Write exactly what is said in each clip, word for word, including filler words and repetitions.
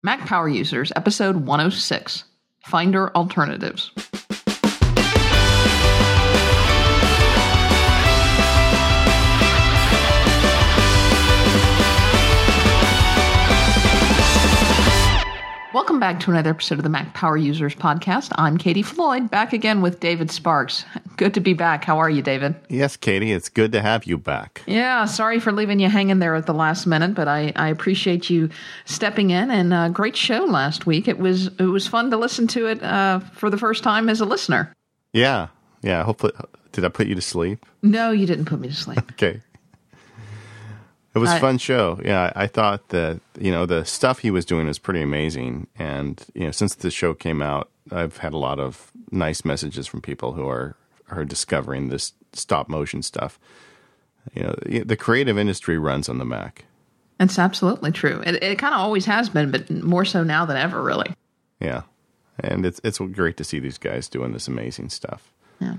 Mac Power Users, Episode one oh six, Finder Alternatives. Welcome back to another episode of the Mac Power Users podcast. I'm Katie Floyd, back again with David Sparks. Good to be back. How are you, David? Yes, Katie, it's good to have you back. Yeah, sorry for leaving you hanging there at the last minute, but I, I appreciate you stepping in. And uh, great show last week. It was it was fun to listen to it uh, for the first time as a listener. Yeah, yeah. Hopefully, did I put you to sleep? No, you didn't put me to sleep. Okay. It was a fun show. Yeah, I thought that, you know, the stuff he was doing was pretty amazing. And, you know, since the show came out, I've had a lot of nice messages from people who are, are discovering this stop motion stuff. You know, the creative industry runs on the Mac. That's absolutely true. It, it kind of always has been, but more so now than ever, really. Yeah. And it's it's great to see these guys doing this amazing stuff. Yeah.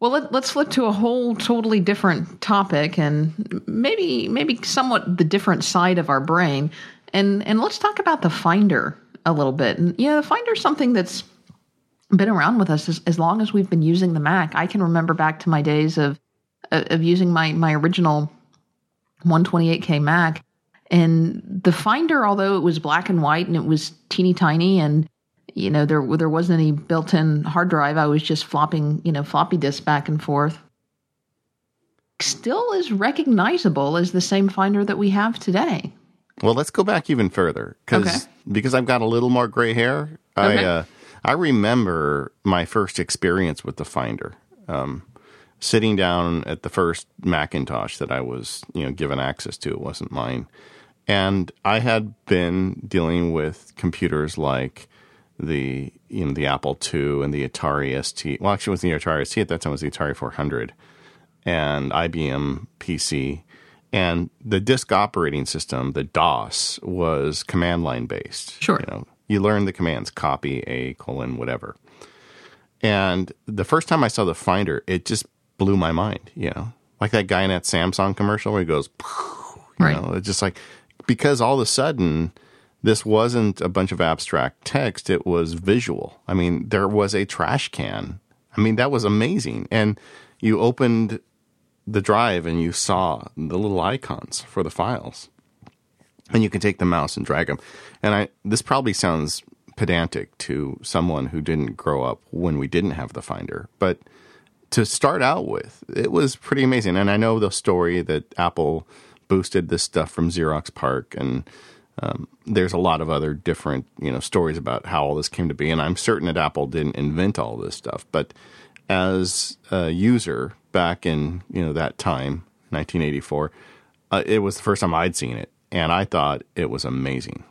Well, let, let's flip to a whole totally different topic and maybe maybe somewhat the different side of our brain. And and let's talk about the Finder a little bit. And, you know, the Finder is something that's been around with us as, as long as we've been using the Mac. I can remember back to my days of of using my, my original one twenty-eight K Mac. And the Finder, although it was black and white and it was teeny tiny and you know, there there wasn't any built-in hard drive. I was just flopping, you know, floppy disks back and forth. Still is recognizable as the same Finder that we have today. Well, let's go back even further because okay. because I've got a little more gray hair. Okay. I uh, I remember my first experience with the Finder, um, sitting down at the first Macintosh that I was, you know, given access to. It wasn't mine, and I had been dealing with computers like the you know the Apple two and the Atari S T. Well, actually, it was the Atari S T at that time. It was the Atari four hundred and I B M P C, and the disk operating system, the DOS, was command line based. Sure, you know, you learn the commands: copy a colon whatever. And the first time I saw the Finder, it just blew my mind. You know, like that guy in that Samsung commercial where he goes, you right. know, it's just like because all of a sudden. This wasn't a bunch of abstract text. It was visual. I mean, there was a trash can. I mean, that was amazing. And you opened the drive and you saw the little icons for the files. And you can take the mouse and drag them. And I this probably sounds pedantic to someone who didn't grow up when we didn't have the Finder. But to start out with, it was pretty amazing. And I know the story that Apple boosted this stuff from Xerox PARC and... Um, there's a lot of other different, you know, stories about how all this came to be. And I'm certain that Apple didn't invent all this stuff. But as a user back in, you know, that time, nineteen eighty-four, uh, it was the first time I'd seen it. And I thought it was amazing.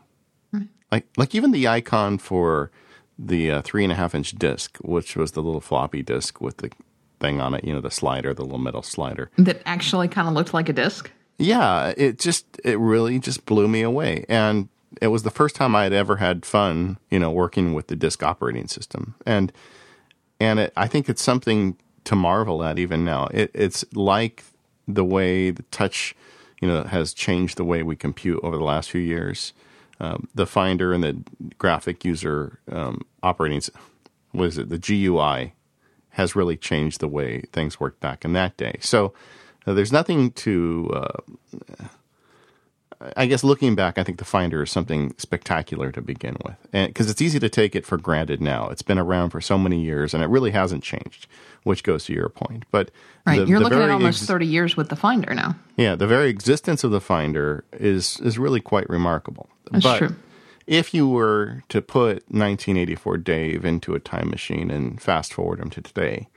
Right. Like, like even the icon for the uh, three and a half inch disc, which was the little floppy disc with the thing on it, you know, the slider, the little metal slider. That actually kind of looked like a disc. Yeah, it just, it really just blew me away. And it was the first time I had ever had fun, you know, working with the disk operating system. And and it, I think it's something to marvel at even now. It, it's like the way the touch, you know, has changed the way we compute over the last few years. Um, the Finder and the graphic user um, operating, what is it, the G U I has really changed the way things worked back in that day. So... There's nothing to, uh, I guess looking back, I think the Finder is something spectacular to begin with. Because it's easy to take it for granted now. It's been around for so many years, and it really hasn't changed, which goes to your point. But right, the, you're the looking at almost ex- thirty years with the Finder now. Yeah, the very existence of the Finder is, is really quite remarkable. That's but true. If you were to put nineteen eighty-four Dave into a time machine and fast forward him to today...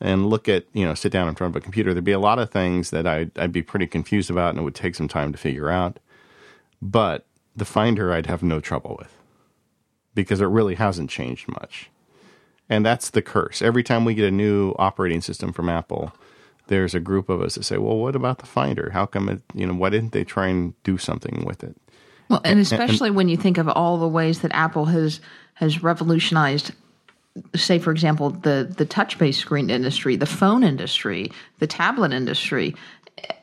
And look at, you know, sit down in front of a computer, there'd be a lot of things that I'd, I'd be pretty confused about and it would take some time to figure out. But the Finder I'd have no trouble with because it really hasn't changed much. And that's the curse. Every time we get a new operating system from Apple, there's a group of us that say, well, what about the Finder? How come it, you know, why didn't they try and do something with it? Well, and, and especially and, when you think of all the ways that Apple has has revolutionized say, for example, the, the touch-based screen industry, the phone industry, the tablet industry,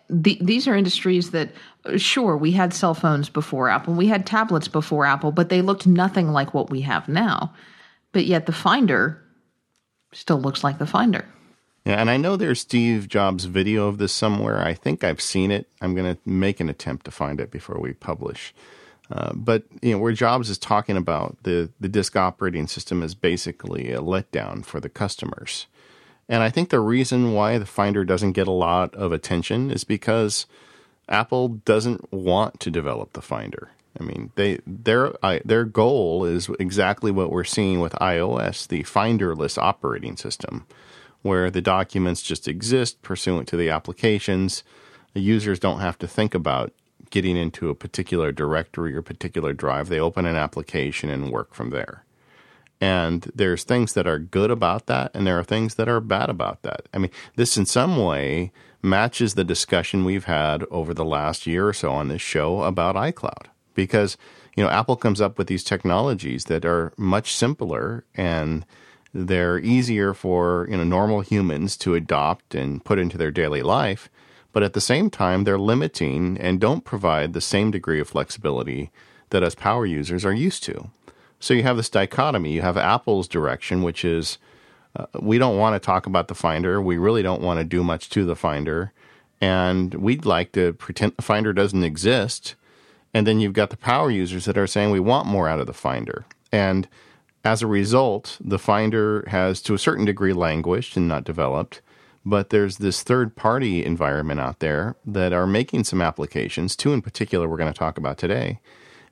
the, these are industries that sure, we had cell phones before Apple, we had tablets before Apple, but they looked nothing like what we have now. But yet the Finder still looks like the Finder. Yeah, and I know there's Steve Jobs' video of this somewhere. I think I've seen it. I'm going to make an attempt to find it before we publish. Uh, but you know, where Jobs is talking about the, the disk operating system is basically a letdown for the customers. And I think the reason why the Finder doesn't get a lot of attention is because Apple doesn't want to develop the Finder. I mean, they their their goal is exactly what we're seeing with iOS, the Finderless operating system, where the documents just exist pursuant to the applications. The users don't have to think about getting into a particular directory or particular drive. They open an application and work from there. And there's things that are good about that, and there are things that are bad about that. I mean, this in some way matches the discussion we've had over the last year or so on this show about iCloud. Because, you know, Apple comes up with these technologies that are much simpler, and they're easier for, you know, normal humans to adopt and put into their daily life. But at the same time, they're limiting and don't provide the same degree of flexibility that us power users are used to. So you have this dichotomy. You have Apple's direction, which is uh, we don't want to talk about the Finder. We really don't want to do much to the Finder. And we'd like to pretend the Finder doesn't exist. And then you've got the power users that are saying we want more out of the Finder. And as a result, the Finder has to a certain degree languished and not developed. But there's this third-party environment out there that are making some applications, two in particular we're going to talk about today,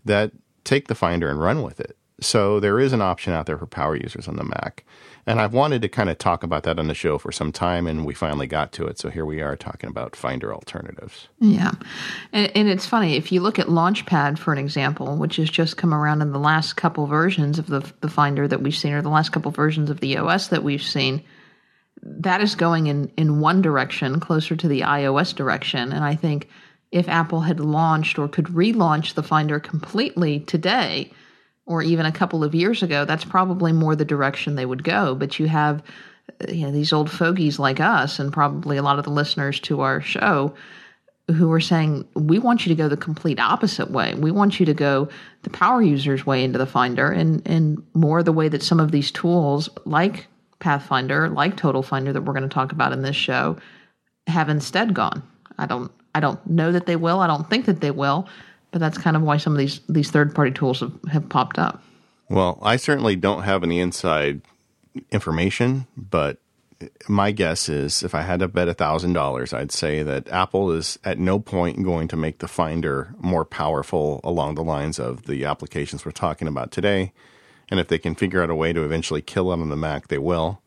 that take the Finder and run with it. So there is an option out there for power users on the Mac. And I've wanted to kind of talk about that on the show for some time, and we finally got to it. So here we are talking about Finder alternatives. Yeah. And, and it's funny. If you look at Launchpad, for an example, which has just come around in the last couple versions of the, the Finder that we've seen, or the last couple versions of the O S that we've seen, that is going in, in one direction, closer to the iOS direction. And I think if Apple had launched or could relaunch the Finder completely today, or even a couple of years ago, that's probably more the direction they would go. But you have, you know, these old fogies like us, and probably a lot of the listeners to our show, who are saying, we want you to go the complete opposite way. We want you to go the power users way into the Finder, and, and more the way that some of these tools like Pathfinder, like TotalFinder that we're going to talk about in this show, have instead gone. I don't, I don't know that they will. I don't think that they will. But that's kind of why some of these, these third-party tools have, have popped up. Well, I certainly don't have any inside information, but my guess is if I had to bet one thousand dollars, I'd say that Apple is at no point going to make the Finder more powerful along the lines of the applications we're talking about today. And if they can figure out a way to eventually kill it on the Mac, they will.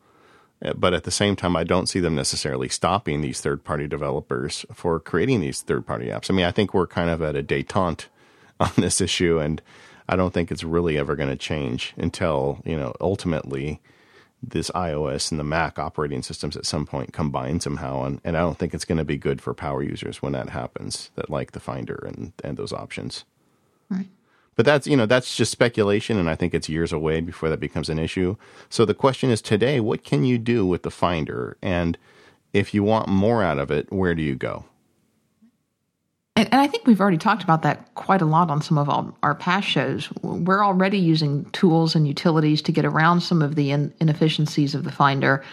But at the same time, I don't see them necessarily stopping these third-party developers for creating these third-party apps. I mean, I think we're kind of at a detente on this issue, and I don't think it's really ever going to change until, you know, ultimately this iOS and the Mac operating systems at some point combine somehow. And, and I don't think it's going to be good for power users when that happens that like the Finder and, and those options. Right. But that's, you know, that's just speculation, and I think it's years away before that becomes an issue. So the question is today, what can you do with the Finder? And if you want more out of it, where do you go? And, and I think we've already talked about that quite a lot on some of our, our past shows. We're already using tools and utilities to get around some of the in, inefficiencies of the Finder.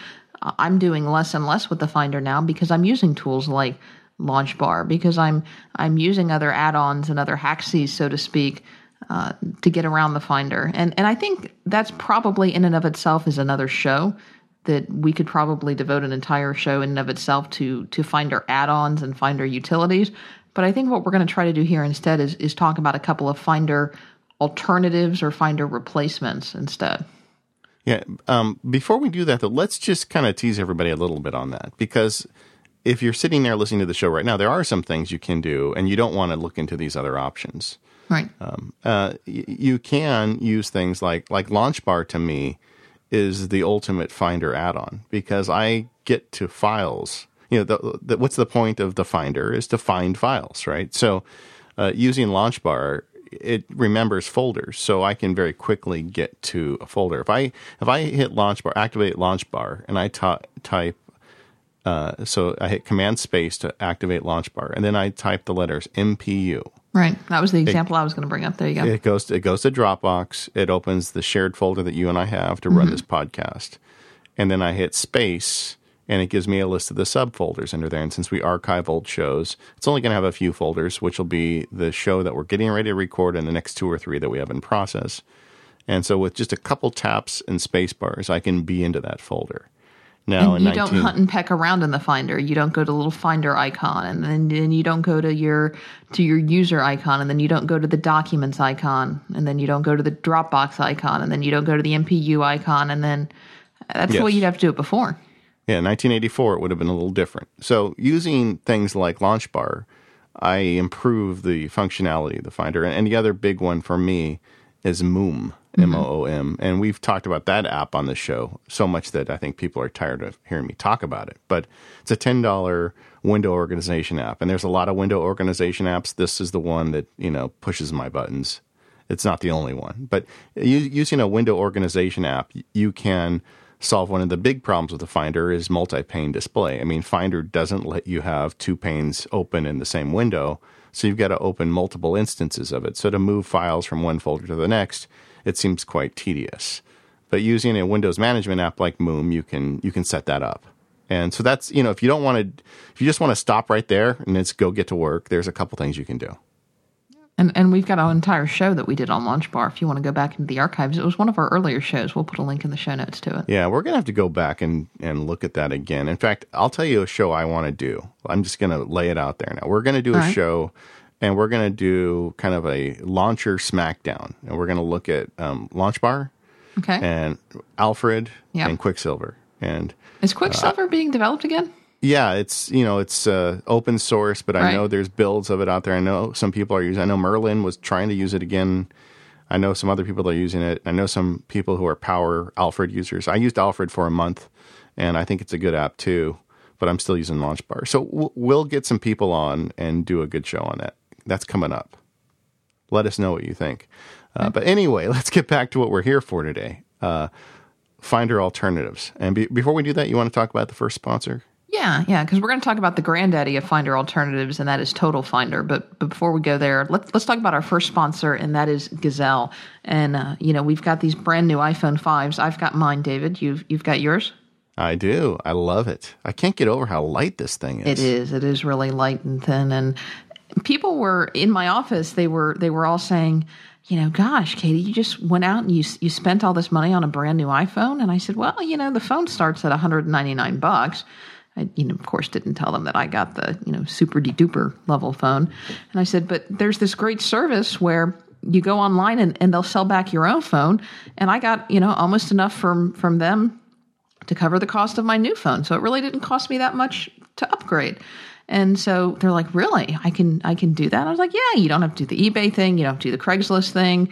I'm doing less and less with the Finder now because I'm using tools like LaunchBar, because I'm I'm using other add-ons and other hacksies, so to speak, Uh, to get around the Finder. And and I think that's probably in and of itself is another show that we could probably devote an entire show in and of itself to to Finder add-ons and Finder utilities. But I think what we're going to try to do here instead is is talk about a couple of Finder alternatives or Finder replacements instead. Yeah. Um, before we do that, though, let's just kind of tease everybody a little bit on that, because if you're sitting there listening to the show right now, there are some things you can do, and you don't want to look into these other options. Right. Um, uh, y- you can use things like like LaunchBar. To me, is the ultimate Finder add-on, because I get to files. You know, the, the, what's the point of the Finder is to find files, right? So, uh, using LaunchBar, it remembers folders, so I can very quickly get to a folder. If I if I hit LaunchBar, activate LaunchBar, and I t- type Uh, so I hit Command Space to activate LaunchBar, and then I type the letters M P U. Right, that was the example it, I was going to bring up. There you go. It goes to, it goes to Dropbox. It opens the shared folder that you and I have to mm-hmm. run this podcast, and then I hit Space, and it gives me a list of the subfolders under there. And since we archive old shows, it's only going to have a few folders, which will be the show that we're getting ready to record and the next two or three that we have in process. And so with just a couple taps and space bars, I can be into that folder. Now, and you don't hunt and peck around in the Finder. You don't go to the little Finder icon, and then and you don't go to your to your user icon, and then you don't go to the Documents icon, and then you don't go to the Dropbox icon, and then you don't go to the M P U icon, and then that's yes. the way you'd have to do it before. Yeah, in nineteen eighty-four, it would have been a little different. So using things like LaunchBar, I improve the functionality of the Finder. And the other big one for me is Moom. M O O M. And we've talked about that app on the show so much that I think people are tired of hearing me talk about it. But it's a ten dollar window organization app. And there's a lot of window organization apps. This is the one that, you know, pushes my buttons. It's not the only one. But using a window organization app, you can solve one of the big problems with the Finder is multi-pane display. I mean, Finder doesn't let you have two panes open in the same window. So you've got to open multiple instances of it. So to move files from one folder to the next, it seems quite tedious. But using a Windows management app like Moom, you can you can set that up. And so that's, you know, if you don't want to, if you just want to stop right there and it's go get to work, there's a couple things you can do. And and we've got an entire show that we did on LaunchBar. If you want to go back into the archives, it was one of our earlier shows. We'll put a link in the show notes to it. Yeah, we're going to have to go back and, and look at that again. In fact, I'll tell you a show I want to do. I'm just going to lay it out there now. We're going to do All a right. show, and we're going to do kind of a launcher smackdown. And we're going to look at um, LaunchBar okay. and Alfred yep. and Quicksilver. And Is Quicksilver uh, being developed again? Yeah, it's, you know, it's uh, open source, but I right. know there's builds of it out there. I know some people are using I know Merlin was trying to use it again. I know some other people that are using it. I know some people who are power Alfred users. I used Alfred for a month, and I think it's a good app too, but I'm still using LaunchBar. So w- we'll get some people on and do a good show on that. That's coming up. Let us know what you think. Uh, okay. But anyway, let's get back to what we're here for today. Uh, Finder alternatives. And be- before we do that, you want to talk about the first sponsor? Yeah, yeah, because we're going to talk about the granddaddy of Finder alternatives, and that is TotalFinder. But, but before we go there, let's let's talk about our first sponsor, and that is Gazelle. And uh, you know, we've got these brand new iPhone fives. I've got mine, David. You've you've got yours. I do. I love it. I can't get over how light this thing is. It is. It is really light and thin. And people were in my office. They were they were all saying, you know, gosh, Katie, you just went out and you you spent all this money on a brand new iPhone. And I said, well, you know, the phone starts at one hundred ninety-nine bucks. I, you know, of course, didn't tell them that I got the, you know, super de-duper level phone. And I said, but there's this great service where you go online and, and they'll sell back your own phone. And I got, you know, almost enough from, from them to cover the cost of my new phone. So it really didn't cost me that much to upgrade. And so they're like, really? I can I can do that? And I was like, yeah, you don't have to do the eBay thing. You don't have to do the Craigslist thing.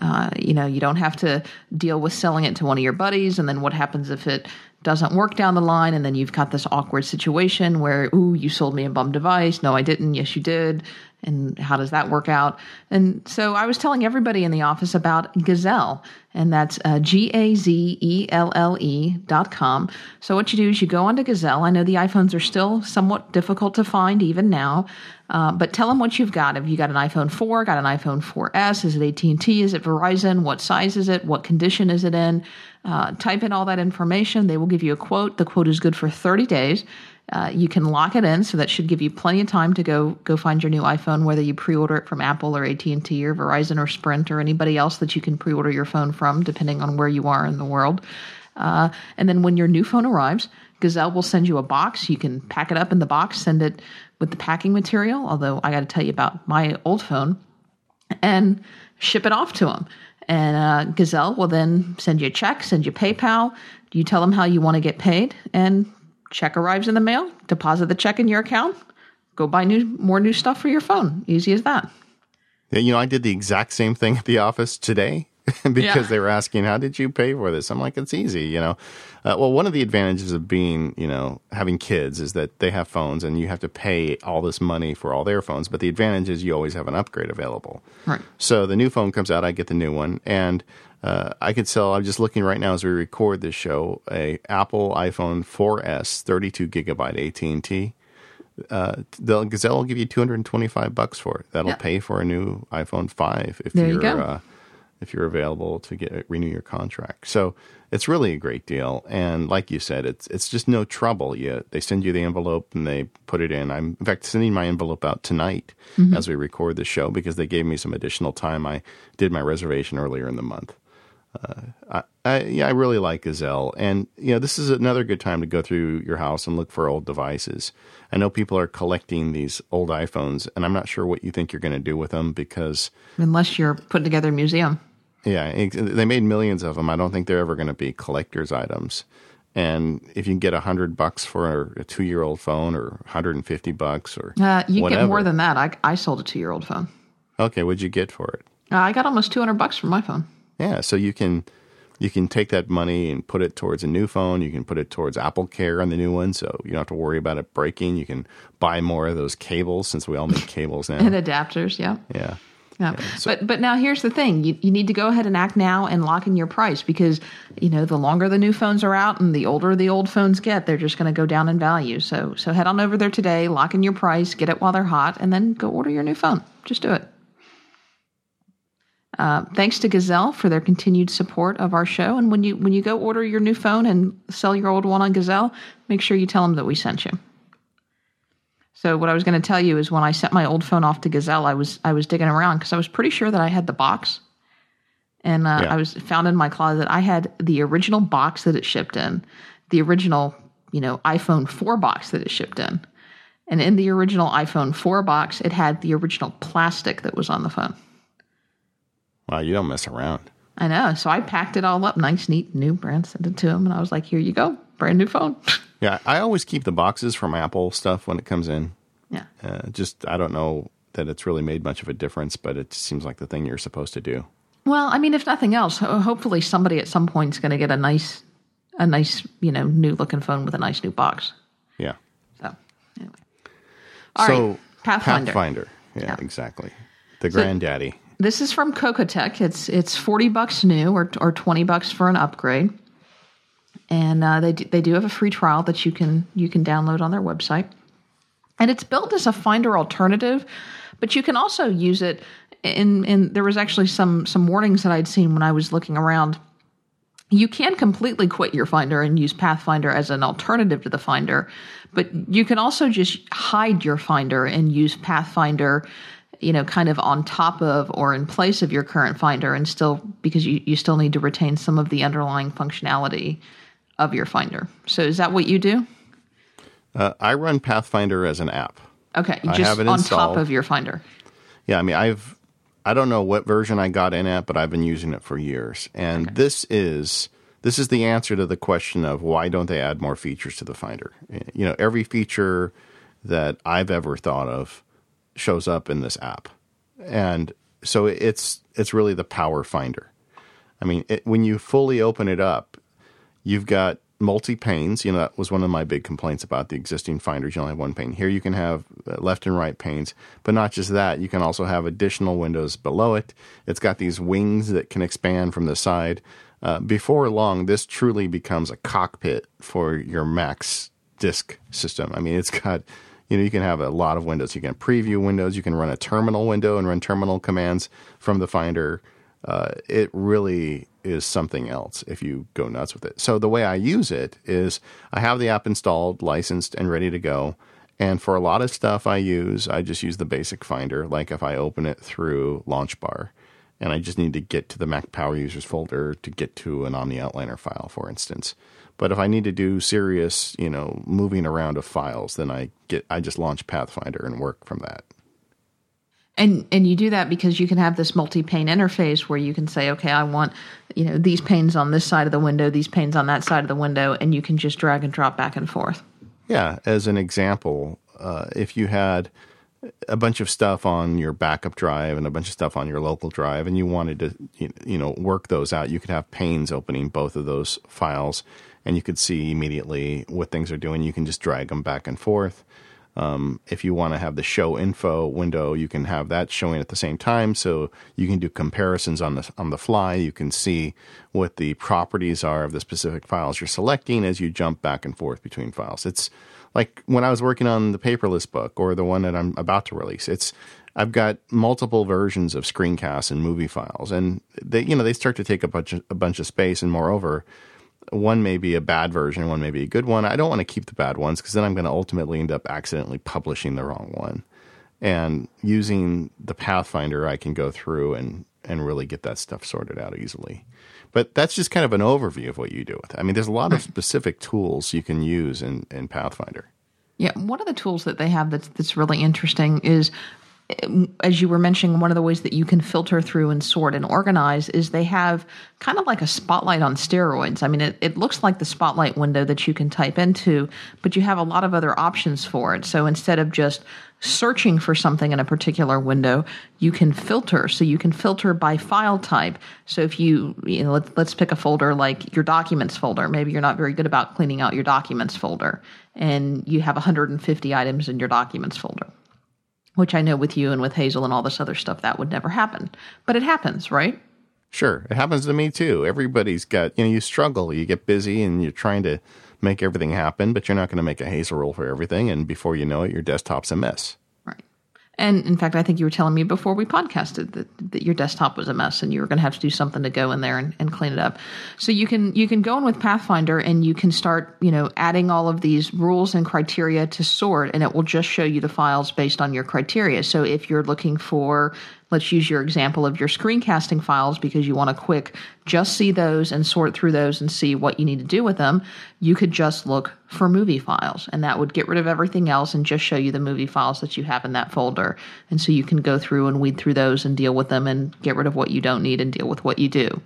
Uh, you know, you don't have to deal with selling it to one of your buddies. And then what happens if it doesn't work down the line? And then you've got this awkward situation where, ooh, you sold me a bum device. No, I didn't. Yes, you did. And how does that work out? And so I was telling everybody in the office about Gazelle, and that's uh, G A Z E L L E dot com. So what you do is you go onto Gazelle. I know the iPhones are still somewhat difficult to find even now, uh, but tell them what you've got. Have you got an iPhone four? Got an iPhone four S? Is it A T and T? Is it Verizon? What size is it? What condition is it in? Uh, type in all that information. They will give you a quote. The quote is good for thirty days. Uh, you can lock it in, so that should give you plenty of time to go go find your new iPhone, whether you pre-order it from Apple or A T and T or Verizon or Sprint or anybody else that you can pre-order your phone from, depending on where you are in the world. Uh, and then when your new phone arrives, Gazelle will send you a box. You can pack it up in the box, send it with the packing material, although I got to tell you about my old phone, and ship it off to them. And uh, Gazelle will then send you a check, send you PayPal. You tell them how you want to get paid, and check arrives in the mail, deposit the check in your account, go buy new more new stuff for your phone. Easy as that. Yeah, you know, I did the exact same thing at the office today, because yeah. they were asking, how did you pay for this? I'm like, it's easy, you know. Uh, well, one of the advantages of being, you know, having kids is that they have phones and you have to pay all this money for all their phones. But the advantage is you always have an upgrade available. Right. So the new phone comes out, I get the new one. And uh, I could sell, I'm just looking right now as we record this show, a Apple iPhone four S, thirty-two gigabyte A T and T. Uh, the Gazelle will give you two hundred twenty-five bucks for it. That'll yeah. pay for a new iPhone five if there you're you uh, if you're available to get renew your contract. So it's really a great deal. And like you said, it's it's just no trouble. You, they send you the envelope and they put it in. I'm in fact sending my envelope out tonight mm-hmm. as we record the show because they gave me some additional time. I did my reservation earlier in the month. Uh, I, I, yeah, I really like Gazelle. And, you know, this is another good time to go through your house and look for old devices. I know people are collecting these old iPhones, and I'm not sure what you think you're going to do with them because... Unless you're putting together a museum. Yeah, it, they made millions of them. I don't think they're ever going to be collector's items. And if you can get one hundred bucks for a two-year-old phone or one hundred fifty bucks or uh, you whatever. Get more than that. I, I sold a two-year-old phone. Okay, what'd you get for it? Uh, I got almost two hundred bucks for my phone. Yeah, so you can you can take that money and put it towards a new phone. You can put it towards Apple Care on the new one, so you don't have to worry about it breaking. You can buy more of those cables since we all make cables now. And adapters, yeah. Yeah. yeah. yeah so. But but now here's the thing. You, you need to go ahead and act now and lock in your price because, you know, the longer the new phones are out and the older the old phones get, they're just going to go down in value. So so head on over there today, lock in your price, get it while they're hot, and then go order your new phone. Just do it. Uh, thanks to Gazelle for their continued support of our show. And when you when you go order your new phone and sell your old one on Gazelle, make sure you tell them that we sent you. So what I was going to tell you is when I sent my old phone off to Gazelle, I was I was digging around because I was pretty sure that I had the box. And uh, yeah. I was found in my closet. I had the original box that it shipped in, the original you know iPhone four box that it shipped in. And in the original iPhone four box, it had the original plastic that was on the phone. Wow, you don't mess around. I know. So I packed it all up, nice, neat, new brand, sent it to him, and I was like, here you go, brand new phone. Yeah, I always keep the boxes for my Apple stuff when it comes in. Yeah. Uh, just, I don't know that it's really made much of a difference, but it seems like the thing you're supposed to do. Well, I mean, if nothing else, hopefully somebody at some point is going to get a nice, a nice, you know, new-looking phone with a nice new box. Yeah. So, anyway. All so, right, Pathfinder. Pathfinder. Yeah, yeah, exactly. The so, granddaddy. This is from Cocoatech. It's it's forty bucks new, or or twenty bucks for an upgrade, and uh, they do, they do have a free trial that you can you can download on their website, and it's built as a Finder alternative, but you can also use it. In in there was actually some some warnings that I'd seen when I was looking around. You can completely quit your Finder and use Pathfinder as an alternative to the Finder, but you can also just hide your Finder and use Pathfinder, you know, kind of on top of or in place of your current Finder, and still, because you, you still need to retain some of the underlying functionality of your Finder. So is that what you do? Uh, I run Pathfinder as an app. Okay. Just I have it on installed. Top of your Finder. Yeah. I mean, I've, I don't know what version I got in at, but I've been using it for years. And okay. this is, this is the answer to the question of why don't they add more features to the Finder? You know, every feature that I've ever thought of shows up in this app. And so it's it's really the power Finder. I mean, it, when you fully open it up, you've got multi-panes. You know, that was one of my big complaints about the existing Finders. You only have one pane. Here you can have left and right panes. But not just that. You can also have additional windows below it. It's got these wings that can expand from the side. Uh, before long, this truly becomes a cockpit for your Mac's disk system. I mean, it's got... You know, you can have a lot of windows. You can preview windows. You can run a terminal window and run terminal commands from the Finder. Uh, it really is something else if you go nuts with it. So the way I use it is I have the app installed, licensed, and ready to go. And for a lot of stuff I use, I just use the basic Finder, like if I open it through LaunchBar. And I just need to get to the Mac Power Users folder to get to an OmniOutliner file, for instance. But if I need to do serious, you know, moving around of files, then I get I just launch Pathfinder and work from that. And and you do that because you can have this multi-pane interface where you can say, okay, I want, you know, these panes on this side of the window, these panes on that side of the window, and you can just drag and drop back and forth. Yeah, as an example, uh, if you had a bunch of stuff on your backup drive and a bunch of stuff on your local drive, and you wanted to, you know, work those out, you could have panes opening both of those files, and you could see immediately what things are doing. You can just drag them back and forth. Um, if you want to have the show info window, you can have that showing at the same time. So you can do comparisons on the, on the fly. You can see what the properties are of the specific files you're selecting as you jump back and forth between files. It's like when I was working on the paperless book, or the one that I'm about to release, it's, I've got multiple versions of screencasts and movie files, and they, you know, they start to take a bunch of, a bunch of space. And moreover, one may be a bad version, one may be a good one. I don't want to keep the bad ones, because then I'm going to ultimately end up accidentally publishing the wrong one. And using the Pathfinder, I can go through and, and really get that stuff sorted out easily. But that's just kind of an overview of what you do with it. I mean, there's a lot of specific tools you can use in, in Pathfinder. Yeah, one of the tools that they have that's, that's really interesting is, as you were mentioning, one of the ways that you can filter through and sort and organize is they have kind of like a spotlight on steroids. I mean, it, it looks like the spotlight window that you can type into, but you have a lot of other options for it. So instead of just searching for something in a particular window, you can filter. So you can filter by file type. So if you, you know, let's, let's pick a folder like your documents folder. Maybe you're not very good about cleaning out your documents folder, and you have one hundred fifty items in your documents folder, which I know with you and with Hazel and all this other stuff, that would never happen. But it happens, right? Sure. It happens to me too. Everybody's got, you know, you struggle, you get busy, and you're trying to make everything happen, but you're not going to make a Hazel rule for everything. And before you know it, your desktop's a mess. Right. And in fact, I think you were telling me before we podcasted that, that your desktop was a mess, and you were going to have to do something to go in there and, and clean it up. So you can, you can go in with Pathfinder, and you can start, you know, adding all of these rules and criteria to sort, and it will just show you the files based on your criteria. So if you're looking for, let's use your example of your screencasting files, because you want to quick just see those and sort through those and see what you need to do with them, you could just look for movie files, and that would get rid of everything else and just show you the movie files that you have in that folder. And so you can go through and weed through those and deal with them and get rid of what you don't need and deal with what you do.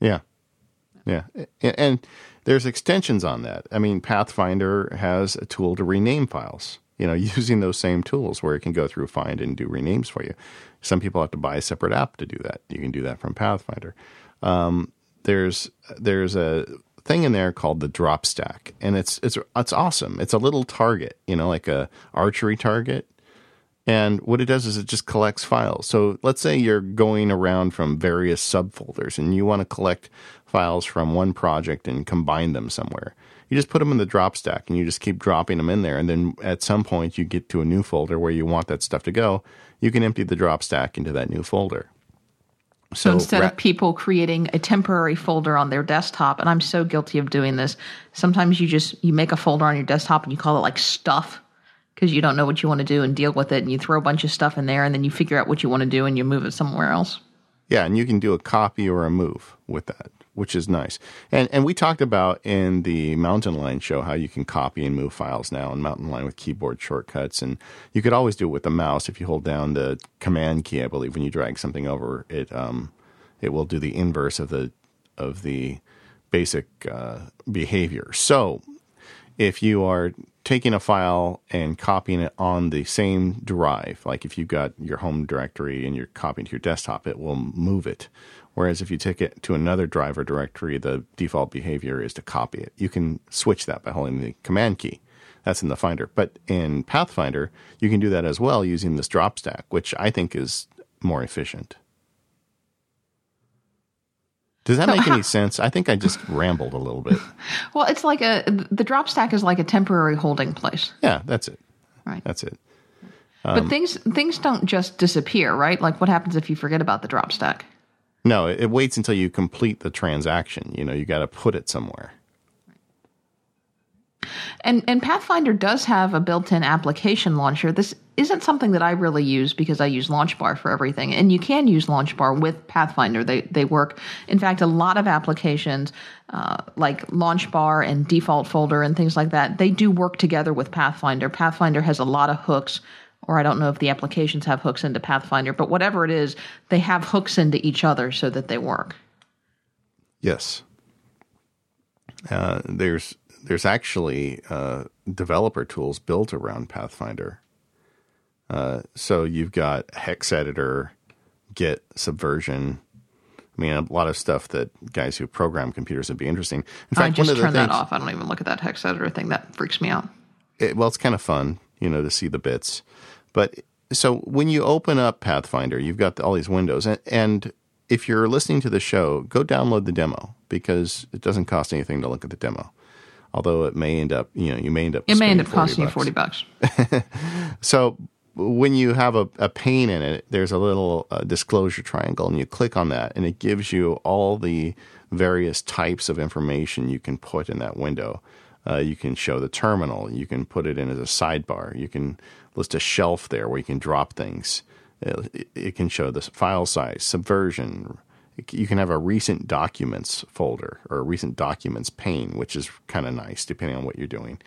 Yeah. Yeah. And there's extensions on that. I mean, Pathfinder has a tool to rename files, you know, using those same tools where it can go through, find, and do renames for you. Some people have to buy a separate app to do that. You can do that from Pathfinder. Um, there's there's a thing in there called the drop stack, and it's it's it's awesome. It's a little target, you know, like a archery target. And what it does is it just collects files. So let's say you're going around from various subfolders, and you want to collect files from one project and combine them somewhere. You just put them in the drop stack, and you just keep dropping them in there. And then at some point, you get to a new folder where you want that stuff to go. You can empty the drop stack into that new folder. So, so instead ra- of people creating a temporary folder on their desktop, and I'm so guilty of doing this, sometimes you just you make a folder on your desktop, and you call it like stuff, because you don't know what you want to do and deal with it, and you throw a bunch of stuff in there, and then you figure out what you want to do and you move it somewhere else. Yeah, and you can do a copy or a move with that, which is nice. And and we talked about in the Mountain Lion show how you can copy and move files now in Mountain Lion with keyboard shortcuts. And you could always do it with the mouse. If you hold down the command key, I believe, when you drag something over, it um it will do the inverse of the of the basic uh, behavior. So if you are taking a file and copying it on the same drive, like if you've got your home directory and you're copying to your desktop, it will move it. Whereas if you take it to another drive or directory, the default behavior is to copy it. You can switch that by holding the command key. That's in the Finder. But in Pathfinder, you can do that as well using this drop stack, which I think is more efficient. Does that so make how, any sense? I think I just rambled a little bit. Well, it's like a, the drop stack is like a temporary holding place. Yeah, that's it. Right. That's it. Um, but things things don't just disappear, right? Like what happens if you forget about the drop stack? No, it, it waits until you complete the transaction. You know, you got to put it somewhere. And and Pathfinder does have a built-in application launcher. This isn't something that I really use because I use LaunchBar for everything. And you can use LaunchBar with Pathfinder. They they work. In fact, a lot of applications uh, like LaunchBar and Default Folder and things like that, they do work together with Pathfinder. Pathfinder has a lot of hooks, or I don't know if the applications have hooks into Pathfinder, but whatever it is, they have hooks into each other so that they work. Yes. Uh, there's... There's actually uh, developer tools built around Pathfinder. Uh, so you've got hex editor, Git, Subversion. I mean, a lot of stuff that guys who program computers would be interesting. In fact, I just one of the turn things, that off. I don't even look at that hex editor thing. That freaks me out. It, well, it's kind of fun, you know, to see the bits. But so when you open up Pathfinder, you've got all these windows. And, and if you're listening to the show, go download the demo because it doesn't cost anything to look at the demo. Although it may end up, you know, you may end up. It may end up costing you forty bucks. So when you have a, a pane in it, there's a little uh, disclosure triangle, and you click on that, and it gives you all the various types of information you can put in that window. Uh, you can show the terminal. You can put it in as a sidebar. You can list a shelf there where you can drop things. It, it can show the file size, Subversion. You can have a recent documents folder or a recent documents pane, which is kind of nice depending on what you're doing.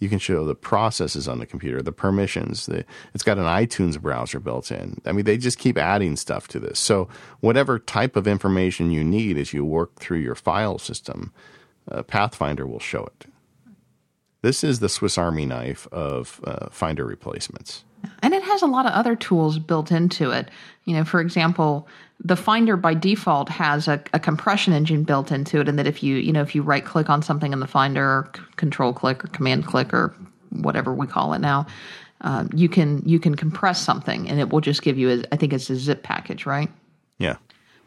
You can show the processes on the computer, the permissions. The, it's got an iTunes browser built in. I mean, they just keep adding stuff to this. So whatever type of information you need as you work through your file system, uh, Pathfinder will show it. This is the Swiss Army knife of uh, Finder replacements. And it has a lot of other tools built into it. You know, for example, the Finder by default has a, a compression engine built into it, and that if you, you know, if you right click on something in the Finder, or c- control click or command click or whatever we call it now, uh, you can you can compress something, and it will just give you, a, I think it's a zip package, right? Yeah.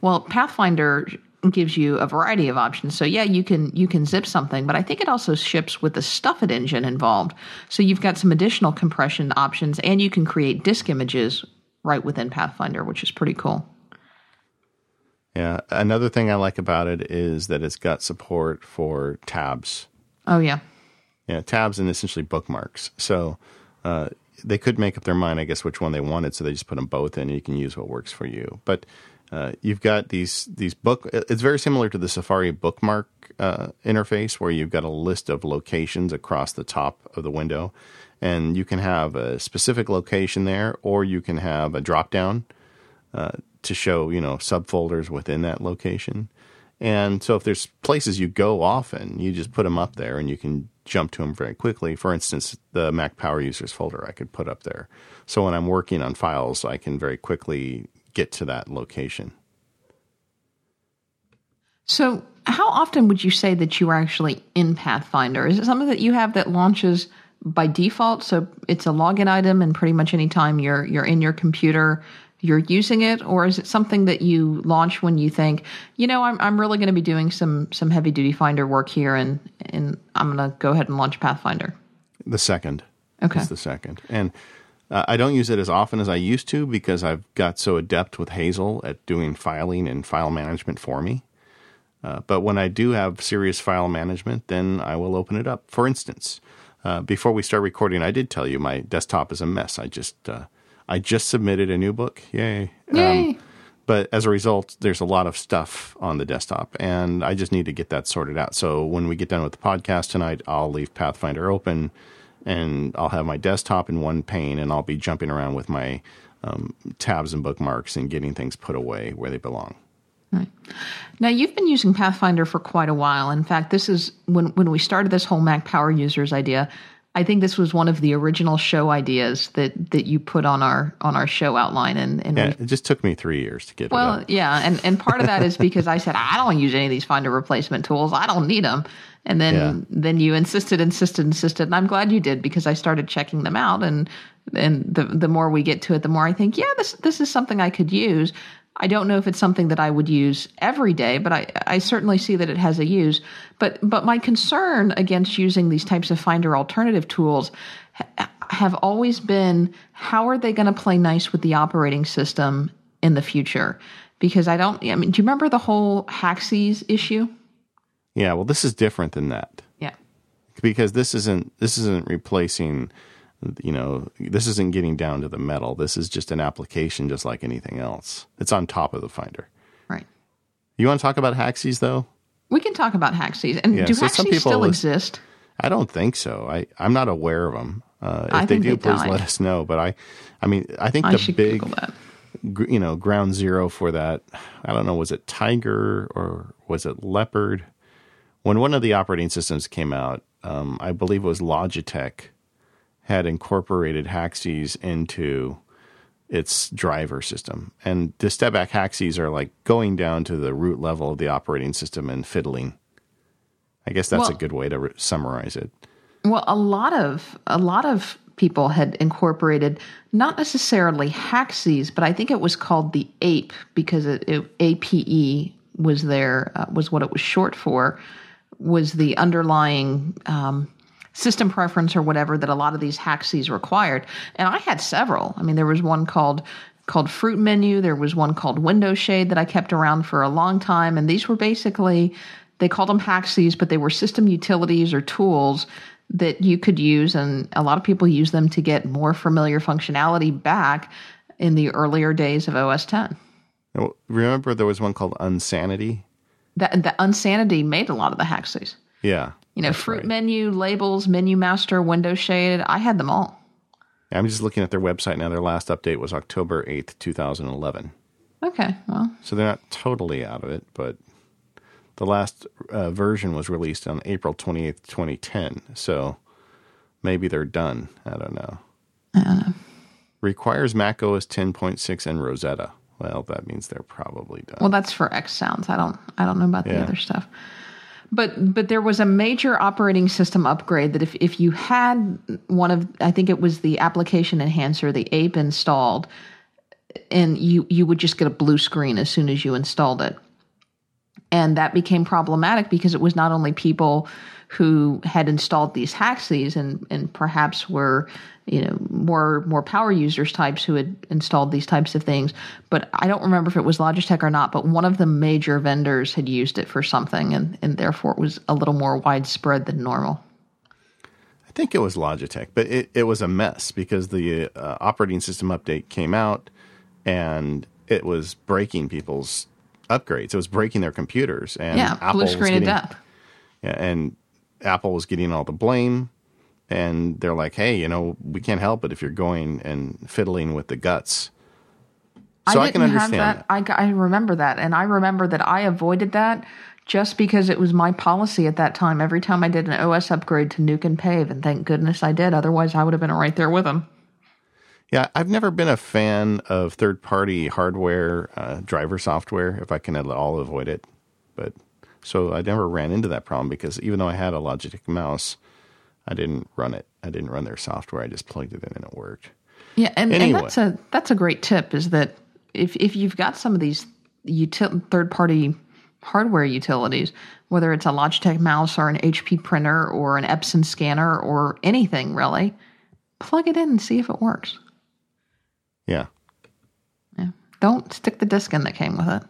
Well, Pathfinder gives you a variety of options. So yeah, you can you can zip something, but I think it also ships with the Stuff It engine involved. So you've got some additional compression options, and you can create disk images right within Pathfinder, which is pretty cool. Yeah. Another thing I like about it is that it's got support for tabs. Oh, yeah. Yeah, tabs and essentially bookmarks. So uh, they could make up their mind, I guess, which one they wanted, so they just put them both in, and you can use what works for you. But uh, you've got these these book... It's very similar to the Safari bookmark uh, interface, where you've got a list of locations across the top of the window. And you can have a specific location there, or you can have a drop-down uh, to show, you know, subfolders within that location. And so if there's places you go often, you just put them up there and you can jump to them very quickly. For instance, the Mac Power Users folder I could put up there. So when I'm working on files, I can very quickly get to that location. So how often would you say that you are actually in Pathfinder? Is it something that you have that launches by default, so it's a login item, and pretty much any time you're you're in your computer, you're using it? Or is it something that you launch when you think, you know, I'm I'm really going to be doing some some heavy duty Finder work here, and and I'm going to go ahead and launch Pathfinder? The second, okay, it's the second, and uh, I don't use it as often as I used to because I've got so adept with Hazel at doing filing and file management for me. Uh, but when I do have serious file management, then I will open it up. For instance. Uh, before we start recording, I did tell you my desktop is a mess. I just uh, I just submitted a new book. Yay. Yay. Um, but as a result, there's a lot of stuff on the desktop, and I just need to get that sorted out. So when we get done with the podcast tonight, I'll leave Pathfinder open, and I'll have my desktop in one pane, and I'll be jumping around with my um, tabs and bookmarks and getting things put away where they belong. Right. Now, you've been using Pathfinder for quite a while. In fact, this is when, when we started this whole Mac Power Users idea, I think this was one of the original show ideas that, that you put on our on our show outline. And, and yeah, it just took me three years to get well, it Well, yeah. And, and part of that is because I said, I don't use any of these Finder replacement tools. I don't need them. And then yeah. then you insisted, insisted, insisted. And I'm glad you did, because I started checking them out. And and the the more we get to it, the more I think, yeah, this this is something I could use. I don't know if it's something that I would use every day, but I, I certainly see that it has a use. But but my concern against using these types of Finder alternative tools ha- have always been, how are they going to play nice with the operating system in the future? Because I don't, I mean, do you remember the whole Haxes issue? Yeah, well, this is different than that. Yeah. Because this isn't this isn't replacing, you know, this isn't getting down to the metal. This is just an application just like anything else. It's on top of the Finder. Right. You want to talk about Haxes, though? We can talk about Haxes. And yeah, do so Haxes still list, exist? I don't think so. I, I'm not aware of them. Uh, if I they do, they please died. Let us know. But I I mean, I think I the big, gr- you know, ground zero for that, I don't know, was it Tiger or was it Leopard? When one of the operating systems came out, um, I believe it was Logitech had incorporated Haxes into its driver system. And the step back Haxes are like going down to the root level of the operating system and fiddling. I guess that's well, a good way to re- summarize it. Well, a lot of a lot of people had incorporated not necessarily Haxes, but I think it was called the A P E because it, it, A P E was there uh, was what it was short for, was the underlying um, system preference or whatever that a lot of these Haxes required. And I had several. I mean, there was one called called Fruit Menu. There was one called Window Shade that I kept around for a long time. And these were basically, they called them Haxes, but they were system utilities or tools that you could use. And a lot of people use them to get more familiar functionality back in the earlier days of O S ten. Remember there was one called Unsanity? That, the Unsanity made a lot of the Haxes. Yeah. You know, Fruit right. Menu, Labels, Menu Master, Window Shade. I had them all. I'm just looking at their website now. Their last update was October eighth, twenty eleven. Okay, well. So they're not totally out of it, but the last uh, version was released on April twenty-eighth, twenty ten. So maybe they're done. I don't know. I don't know. Requires Mac O S ten point six and Rosetta. Well, that means they're probably done. Well, that's for X Sounds. I don't I don't know about yeah. the other stuff. But but there was a major operating system upgrade that if, if you had one of, I think it was the application enhancer, the A P E installed, and you, you would just get a blue screen as soon as you installed it. And that became problematic because it was not only people who had installed these Haxes and, and perhaps were, you know, more more power users types who had installed these types of things. But I don't remember if it was Logitech or not, but one of the major vendors had used it for something, and, and therefore it was a little more widespread than normal. I think it was Logitech, but it, it was a mess because the uh, operating system update came out and it was breaking people's upgrades. It was breaking their computers. And yeah, Apple blue screened up. Yeah, and Apple was getting all the blame, and they're like, hey, you know, we can't help it if you're going and fiddling with the guts. So I, didn't I can understand have that. that. I, I remember that, and I remember that I avoided that just because it was my policy at that time. Every time I did an O S upgrade to nuke and pave, and thank goodness I did. Otherwise, I would have been right there with them. Yeah, I've never been a fan of third-party hardware, uh, driver software, if I can at all avoid it, but... So I never ran into that problem because even though I had a Logitech mouse, I didn't run it. I didn't run their software. I just plugged it in and it worked. Yeah, and, anyway. and that's a that's a great tip is that if if you've got some of these util- third-party hardware utilities, whether it's a Logitech mouse or an H P printer or an Epson scanner or anything really, plug it in and see if it works. Yeah. Yeah. Don't stick the disk in that came with it.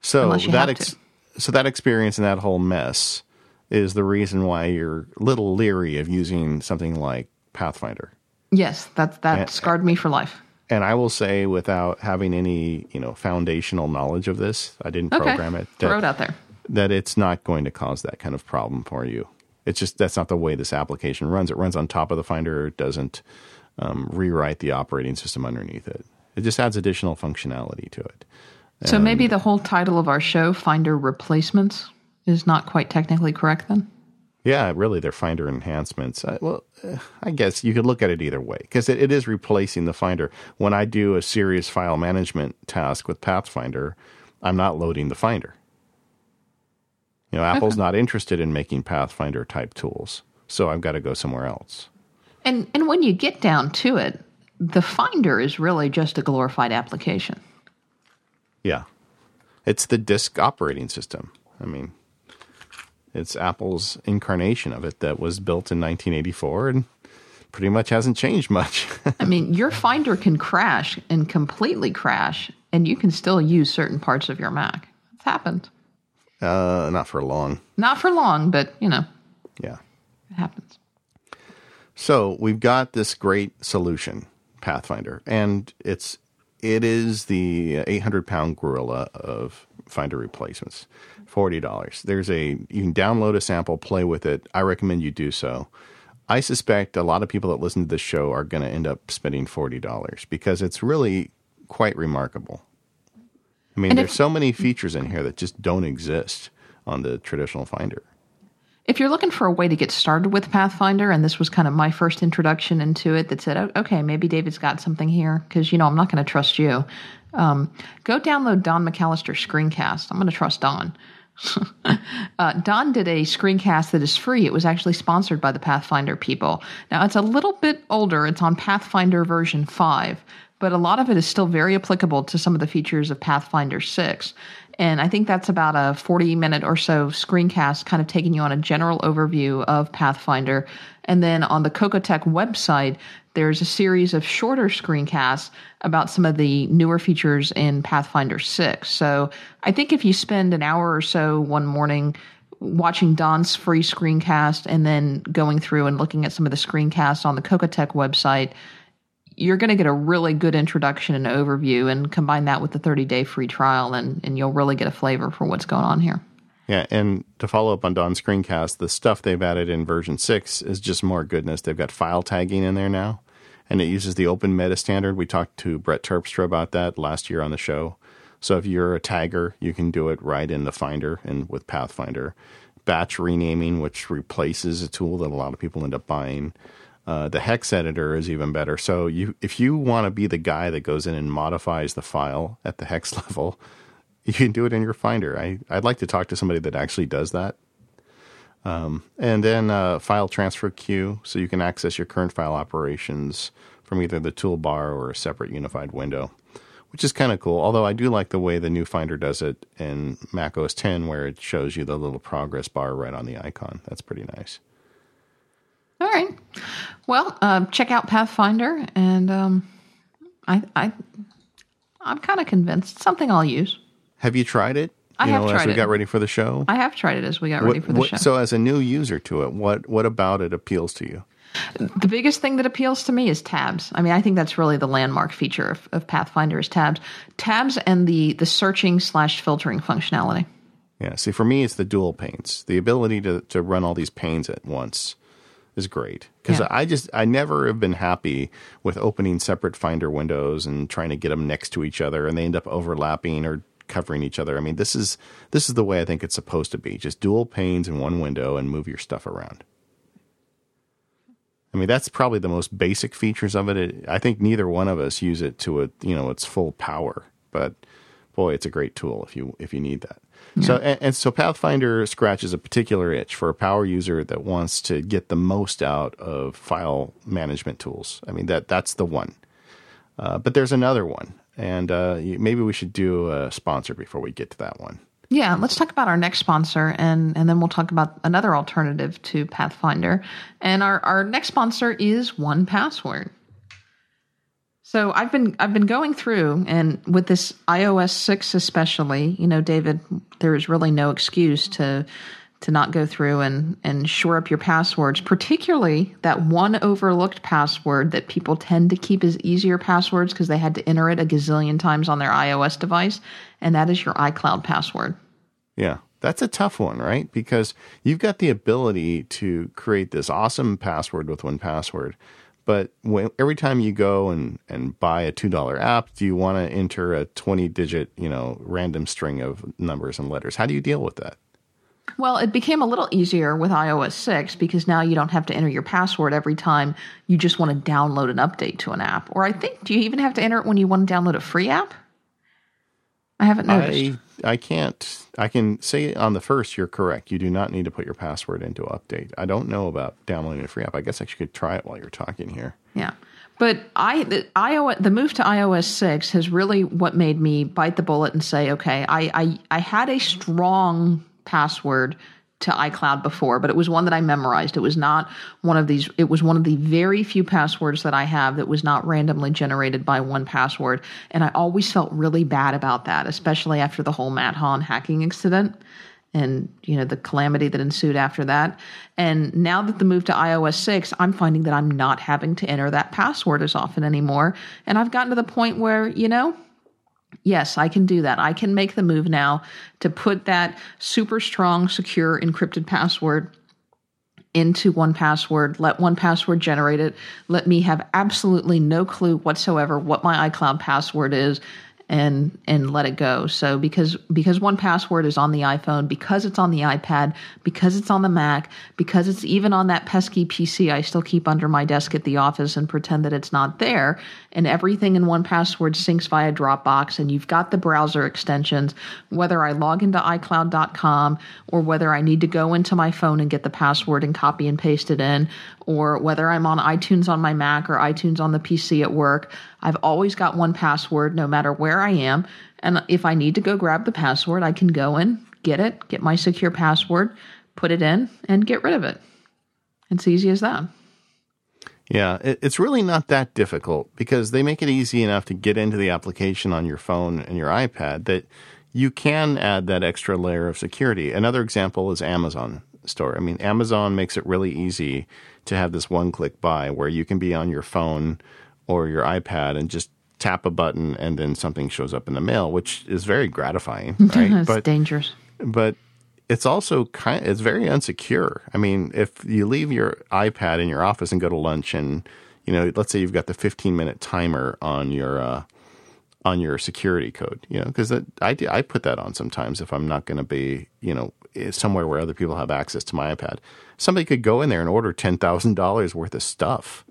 So that ex- So that experience and that whole mess is the reason why you're a little leery of using something like Pathfinder. Yes, that that and, scarred me for life. And I will say, without having any you know foundational knowledge of this, I didn't okay. program it. That, Throw it out there. That it's not going to cause that kind of problem for you. It's just that's not the way this application runs. It runs on top of the Finder. It doesn't um, rewrite the operating system underneath it. It just adds additional functionality to it. So maybe the whole title of our show, Finder Replacements, is not quite technically correct then? Yeah, really, they're Finder Enhancements. I, well, I guess you could look at it either way because it, it is replacing the Finder. When I do a serious file management task with Pathfinder, I'm not loading the Finder. You know, Apple's okay. not interested in making Pathfinder-type tools, so I've got to go somewhere else. And and when you get down to it, the Finder is really just a glorified application. Yeah. It's the disk operating system. I mean, it's Apple's incarnation of it that was built in nineteen eighty-four and pretty much hasn't changed much. I mean, your Finder can crash and completely crash, and you can still use certain parts of your Mac. It's happened. Uh, not for long. Not for long, but, you know. Yeah. It happens. So we've got this great solution, Pathfinder, and it's... It is the eight hundred pound gorilla of Finder replacements, forty dollars. There's a, you can download a sample, play with it. I recommend you do so. I suspect a lot of people that listen to this show are going to end up spending forty dollars because it's really quite remarkable. I mean, and there's if, so many features in here that just don't exist on the traditional Finder. If you're looking for a way to get started with Pathfinder, and this was kind of my first introduction into it that said, oh, okay, maybe David's got something here, because, you know, I'm not going to trust you. Um, go download Don McAllister's screencast. I'm going to trust Don. uh, Don did a screencast that is free. It was actually sponsored by the Pathfinder people. Now, it's a little bit older. It's on Pathfinder version five, but a lot of it is still very applicable to some of the features of Pathfinder six. And I think that's about a forty minute or so screencast, kind of taking you on a general overview of Pathfinder. And then on the Cocoatech website, there's a series of shorter screencasts about some of the newer features in Pathfinder six. So I think if you spend an hour or so one morning watching Don's free screencast and then going through and looking at some of the screencasts on the Cocoatech website, you're going to get a really good introduction and overview, and combine that with the thirty day free trial, and, and you'll really get a flavor for what's going on here. Yeah, and to follow up on Don's screencast, the stuff they've added in version six is just more goodness. They've got file tagging in there now, and it uses the OpenMeta standard. We talked to Brett Terpstra about that last year on the show. So if you're a tagger, you can do it right in the Finder and with Pathfinder. Batch renaming, which replaces a tool that a lot of people end up buying. Uh, the hex editor is even better. So you, if you want to be the guy that goes in and modifies the file at the hex level, you can do it in your Finder. I, I'd like to talk to somebody that actually does that. Um, and then uh, file transfer queue, so you can access your current file operations from either the toolbar or a separate unified window, which is kind of cool. Although I do like the way the new Finder does it in Mac O S X, where it shows you the little progress bar right on the icon. That's pretty nice. All right. Well, um, check out Pathfinder, and um, I, I, I'm kind of convinced. It's something I'll use. Have you tried it? I you have know, tried it. As we it. got ready for the show? I have tried it as we got what, ready for the what, show. So as a new user to it, what, what about it appeals to you? The biggest thing that appeals to me is tabs. I mean, I think that's really the landmark feature of, of Pathfinder is tabs. Tabs and the, the searching slash filtering functionality. Yeah. See, for me, it's the dual panes. The ability to, to run all these panes at once is great, because yeah. I just I never have been happy with opening separate Finder windows and trying to get them next to each other, and they end up overlapping or covering each other. I mean, this is this is the way I think it's supposed to be: just dual panes in one window and move your stuff around. I mean, that's probably the most basic features of it. it I think neither one of us use it to a, you know its full power, but boy, it's a great tool if you if you need that. Yeah. So and, and so Pathfinder scratches a particular itch for a power user that wants to get the most out of file management tools. I mean, that that's the one. Uh, but there's another one, and uh, maybe we should do a sponsor before we get to that one. Yeah, let's talk about our next sponsor, and, and then we'll talk about another alternative to Pathfinder. And our, our next sponsor is one Password. So I've been I've been going through, and with this iOS six especially, you know, David, there is really no excuse to to not go through and, and shore up your passwords, particularly that one overlooked password that people tend to keep as easier passwords because they had to enter it a gazillion times on their iOS device, and that is your iCloud password. Yeah, that's a tough one, right? Because you've got the ability to create this awesome password with one Password. But when, every time you go and, and buy a two dollar app, do you want to enter a twenty digit, you know, random string of numbers and letters? How do you deal with that? Well, it became a little easier with iOS six because now you don't have to enter your password every time you just want to download an update to an app. Or I think, do you even have to enter it when you want to download a free app? I haven't noticed. I, I can't. I can say on the first, you're correct. You do not need to put your password into update. I don't know about downloading a free app. I guess I could try it while you're talking here. Yeah. But I, the, I, the move to iOS six has really what made me bite the bullet and say, okay, I, I, I had a strong password to iCloud before, but it was one that I memorized. It was not one of these, it was one of the very few passwords that I have that was not randomly generated by one Password. And I always felt really bad about that, especially after the whole Matt Hahn hacking incident and, you know, the calamity that ensued after that. And now that the move to iOS six, I'm finding that I'm not having to enter that password as often anymore. And I've gotten to the point where, you know, yes, I can do that. I can make the move now to put that super strong, secure, encrypted password into one Password, let one Password generate it, let me have absolutely no clue whatsoever what my iCloud password is, and and let it go. So because because one Password is on the iPhone, because it's on the iPad, because it's on the Mac, because it's even on that pesky P C I still keep under my desk at the office and pretend that it's not there, and everything in one Password syncs via Dropbox, and you've got the browser extensions, whether I log into i cloud dot com or whether I need to go into my phone and get the password and copy and paste it in, or whether I'm on iTunes on my Mac or iTunes on the P C at work, I've always got one Password no matter where I am. And if I need to go grab the password, I can go in, get it, get my secure password, put it in, and get rid of it. It's easy as that. Yeah, it's really not that difficult because they make it easy enough to get into the application on your phone and your iPad that you can add that extra layer of security. Another example is Amazon Store. I mean, Amazon makes it really easy to have this one-click buy where you can be on your phone or your iPad and just tap a button and then something shows up in the mail, which is very gratifying, right? It's but, dangerous. But it's also kind of, it's very unsecure. I mean, if you leave your iPad in your office and go to lunch and, you know, let's say you've got the fifteen-minute timer on your uh, on your security code, you know, because I, I put that on sometimes if I'm not going to be, you know, somewhere where other people have access to my iPad. Somebody could go in there and order ten thousand dollars worth of stuff.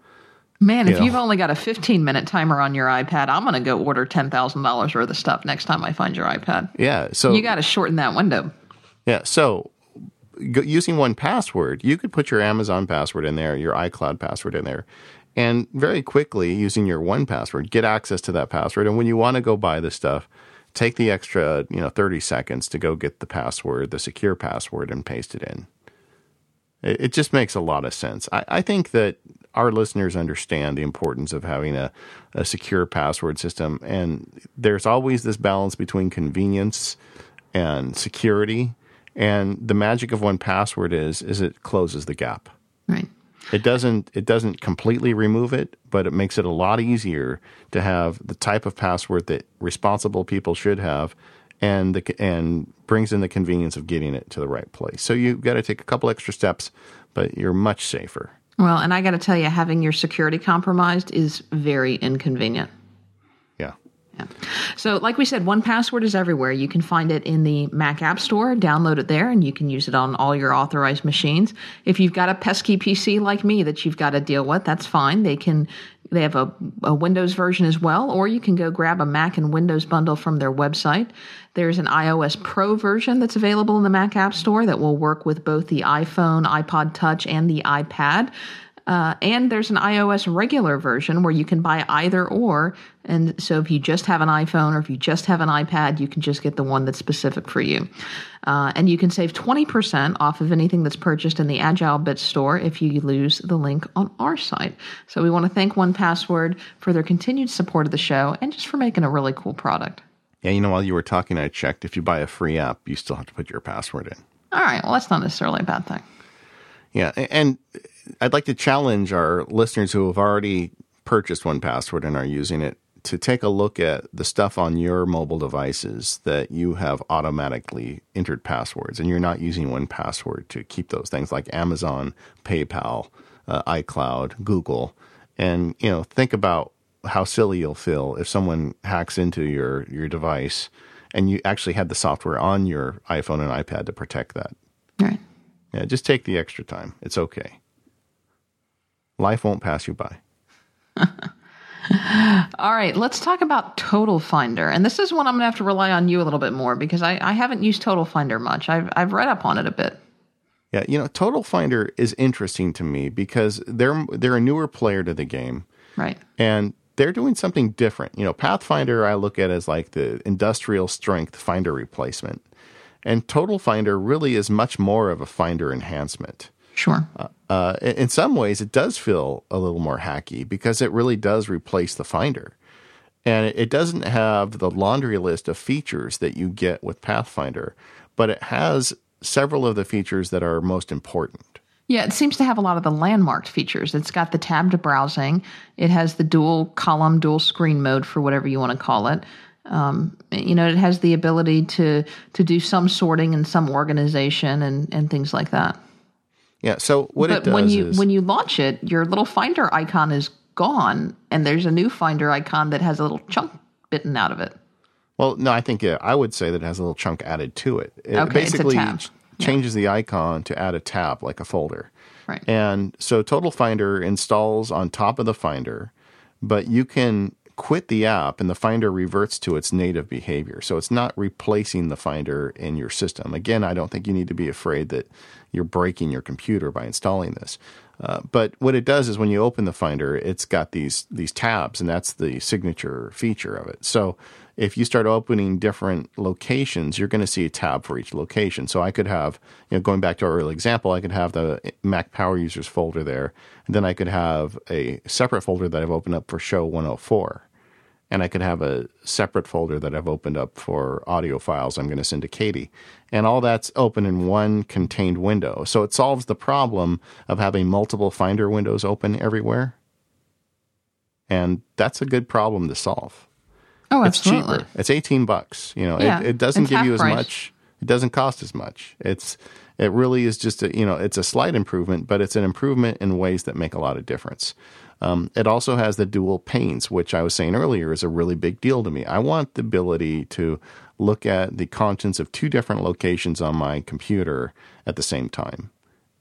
Man, if you know. You've only got a fifteen-minute timer on your iPad, I'm going to go order ten thousand dollars worth of stuff next time I find your iPad. Yeah, so you got to shorten that window. Yeah, so go, using one Password, you could put your Amazon password in there, your iCloud password in there, and very quickly, using your one Password, get access to that password. And when you want to go buy this stuff, take the extra, you know, thirty seconds to go get the password, the secure password, and paste it in. It, it just makes a lot of sense. I, I think that our listeners understand the importance of having a, a secure password system. And there's always this balance between convenience and security. And the magic of one Password is, is it closes the gap. Right. It doesn't, it doesn't completely remove it, but it makes it a lot easier to have the type of password that responsible people should have, and the, and brings in the convenience of getting it to the right place. So you've got to take a couple extra steps, but you're much safer. Well, and I got to tell you, having your security compromised is very inconvenient. Yeah. Yeah. So like we said, one Password is everywhere. You can find it in the Mac App Store, download it there, and you can use it on all your authorized machines. If you've got a pesky P C like me that you've got to deal with, that's fine. They can they have a, a Windows version as well, or you can go grab a Mac and Windows bundle from their website. There's an iOS Pro version that's available in the Mac App Store that will work with both the iPhone, iPod Touch, and the iPad. Uh, and there's an iOS regular version where you can buy either or. And so if you just have an iPhone or if you just have an iPad, you can just get the one that's specific for you. Uh, and you can save twenty percent off of anything that's purchased in the AgileBits store if you use the link on our site. So we want to thank one Password for their continued support of the show and just for making a really cool product. Yeah, you know, while you were talking, I checked. If you buy a free app, you still have to put your password in. All right. Well, that's not necessarily a bad thing. Yeah, and I'd like to challenge our listeners who have already purchased one Password and are using it to take a look at the stuff on your mobile devices that you have automatically entered passwords and you're not using one Password to keep those things, like Amazon, PayPal, uh, iCloud, Google. And, you know, think about how silly you'll feel if someone hacks into your, your device and you actually had the software on your iPhone and iPad to protect that. Right. Yeah, just take the extra time. It's okay. Life won't pass you by. All right, let's talk about TotalFinder. And this is one I'm going to have to rely on you a little bit more because I, I haven't used TotalFinder much. I've I've read up on it a bit. Yeah, you know, TotalFinder is interesting to me because they're they're a newer player to the game. Right. And they're doing something different. You know, Pathfinder I look at as like the industrial strength finder replacement. And TotalFinder really is much more of a finder enhancement. Sure. Uh, uh, in some ways, it does feel a little more hacky because it really does replace the finder. And it doesn't have the laundry list of features that you get with Pathfinder, but it has several of the features that are most important. Yeah, it seems to have a lot of the landmarked features. It's got the tabbed browsing. It has the dual column, dual screen mode for whatever you want to call it. Um, you know, it has the ability to to do some sorting and some organization and, and things like that. Yeah. So what but it does when you, is when you launch it, your little Finder icon is gone, and there's a new Finder icon that has a little chunk bitten out of it. Well, no, I think uh, I would say that it has a little chunk added to it. It okay, basically ch- changes yeah. the icon to add a tab, like a folder. Right. And so TotalFinder installs on top of the Finder, but you can quit the app and the Finder reverts to its native behavior. So it's not replacing the Finder in your system. Again, I don't think you need to be afraid that you're breaking your computer by installing this. Uh, but what it does is when you open the Finder, it's got these these tabs, and that's the signature feature of it. So if you start opening different locations, you're going to see a tab for each location. So I could have, you know, going back to our early example, I could have the Mac Power Users folder there, and then I could have a separate folder that I've opened up for Show one oh four. And I could have a separate folder that I've opened up for audio files I'm going to send to Katie. And all that's open in one contained window. So it solves the problem of having multiple Finder windows open everywhere. And that's a good problem to solve. Oh, absolutely. It's cheaper. It's eighteen bucks. You know, yeah, it, it doesn't give you as price. much. It doesn't cost as much. It's it really is just a, you know, it's a slight improvement, but it's an improvement in ways that make a lot of difference. Um, it also has the dual panes, which I was saying earlier is a really big deal to me. I want the ability to look at the contents of two different locations on my computer at the same time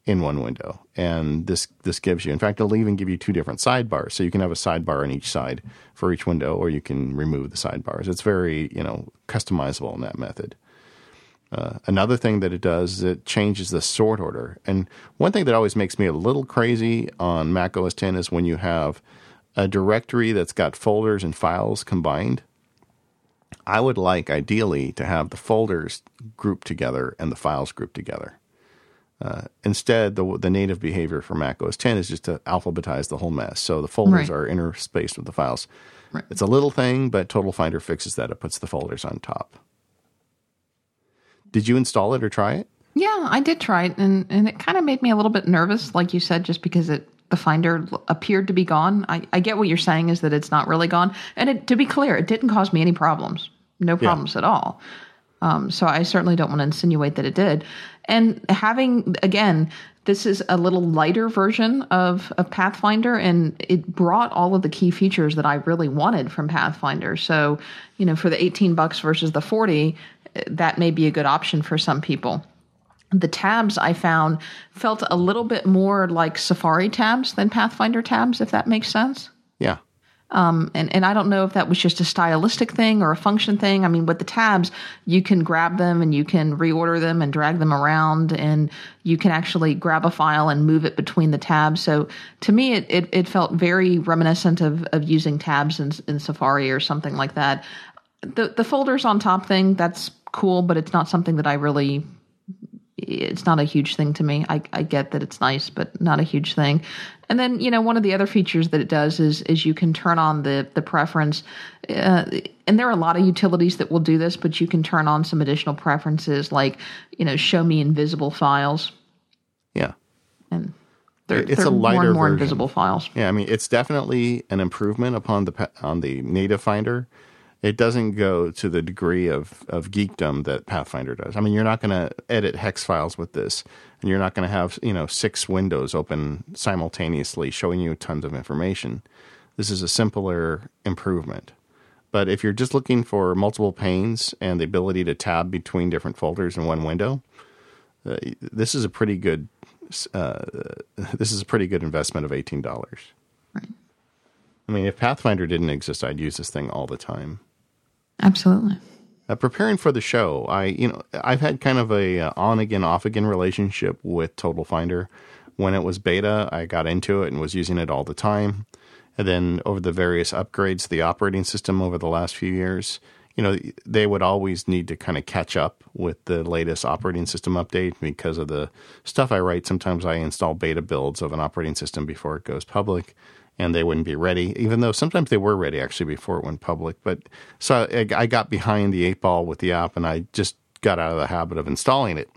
in one window. And this this gives you, in fact, it'll even give you two different sidebars. So you can have a sidebar on each side for each window, or you can remove the sidebars. It's very, you know, customizable in that method. Uh, another thing that it does is it changes the sort order. And one thing that always makes me a little crazy on Mac O S X is when you have a directory that's got folders and files combined. I would like, ideally, to have the folders grouped together and the files grouped together. Uh, instead, the the native behavior for Mac O S X is just to alphabetize the whole mess. So the folders right. are interspaced with the files. Right. It's a little thing, but TotalFinder fixes that. It puts the folders on top. Did you install it or try it? Yeah, I did try it, and, and it kind of made me a little bit nervous, like you said, just because it the Finder appeared to be gone. I, I get what you're saying is that it's not really gone. And it, to be clear, it didn't cause me any problems, no problems yeah. at all. Um, so I certainly don't want to insinuate that it did. And having, again, this is a little lighter version of, of Pathfinder, and it brought all of the key features that I really wanted from Pathfinder. So, you know, for the eighteen bucks versus the forty, that may be a good option for some people. The tabs I found felt a little bit more like Safari tabs than Pathfinder tabs, if that makes sense. Yeah. Um, and, and I don't know if that was just a stylistic thing or a function thing. I mean, with the tabs, you can grab them and you can reorder them and drag them around, and you can actually grab a file and move it between the tabs. So to me, it, it, it felt very reminiscent of, of using tabs in, in Safari or something like that. The the folders on top thing, that's cool, but it's not something that I really, it's not a huge thing to me. I, I get that it's nice, but not a huge thing. And then, you know, one of the other features that it does is is you can turn on the, the preference. Uh, and there are a lot of utilities that will do this, but you can turn on some additional preferences like, you know, show me invisible files. Yeah. And they're, it's they're a lighter more and more version. Invisible files. Yeah, I mean, it's definitely an improvement upon the on the native Finder. It doesn't go to the degree of, of geekdom that Pathfinder does. I mean, you're not going to edit hex files with this, and you're not going to have, you know, six windows open simultaneously showing you tons of information. This is a simpler improvement. But if you're just looking for multiple panes and the ability to tab between different folders in one window, uh, this is a pretty good uh, this is a pretty good investment of eighteen dollars. Right. I mean, if Pathfinder didn't exist, I'd use this thing all the time. Absolutely. Uh, preparing for the show, I you know I've had kind of a uh, on again off again relationship with TotalFinder. When it was beta, I got into it and was using it all the time. And then over the various upgrades to the operating system over the last few years, you know, they would always need to kind of catch up with the latest operating system update because of the stuff I write. Sometimes I install beta builds of an operating system before it goes public. And they wouldn't be ready, even though sometimes they were ready, actually, before it went public. But so I, I got behind the eight ball with the app, and I just got out of the habit of installing it.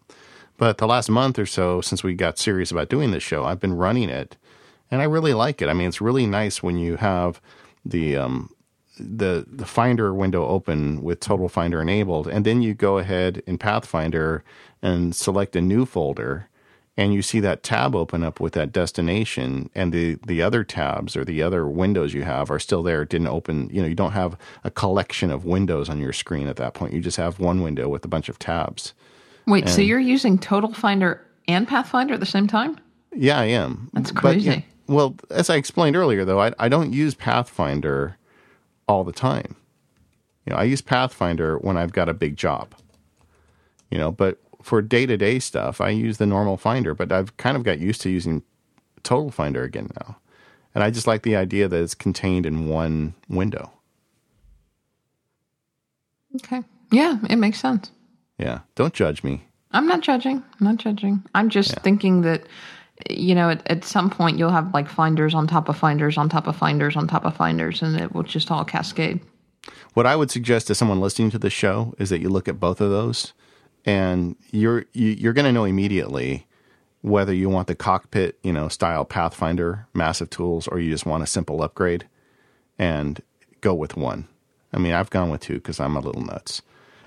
But the last month or so, since we got serious about doing this show, I've been running it, and I really like it. I mean, it's really nice when you have the um, the the Finder window open with TotalFinder enabled, and then you go ahead in Pathfinder and select a new folder, and you see that tab open up with that destination, and the, the other tabs or the other windows you have are still there. It didn't open, you know, you don't have a collection of windows on your screen at that point. You just have one window with a bunch of tabs. Wait, and, so you're using TotalFinder and Pathfinder at the same time? Yeah, I am. That's crazy. But, yeah, well, as I explained earlier, though, I, I don't use Pathfinder all the time. You know, I use Pathfinder when I've got a big job, you know, but for day-to-day stuff, I use the normal Finder, but I've kind of got used to using TotalFinder again now. And I just like the idea that it's contained in one window. Okay. Yeah, it makes sense. Yeah. Don't judge me. I'm not judging. I'm not judging. I'm just yeah. thinking that, you know, at, at some point you'll have like Finders on top of Finders on top of Finders on top of Finders, and it will just all cascade. What I would suggest to someone listening to the show is that you look at both of those, and you're you, you're going to know immediately whether you want the cockpit, you know, style Pathfinder, massive tools, or you just want a simple upgrade and go with one. I mean, I've gone with two because I'm a little nuts.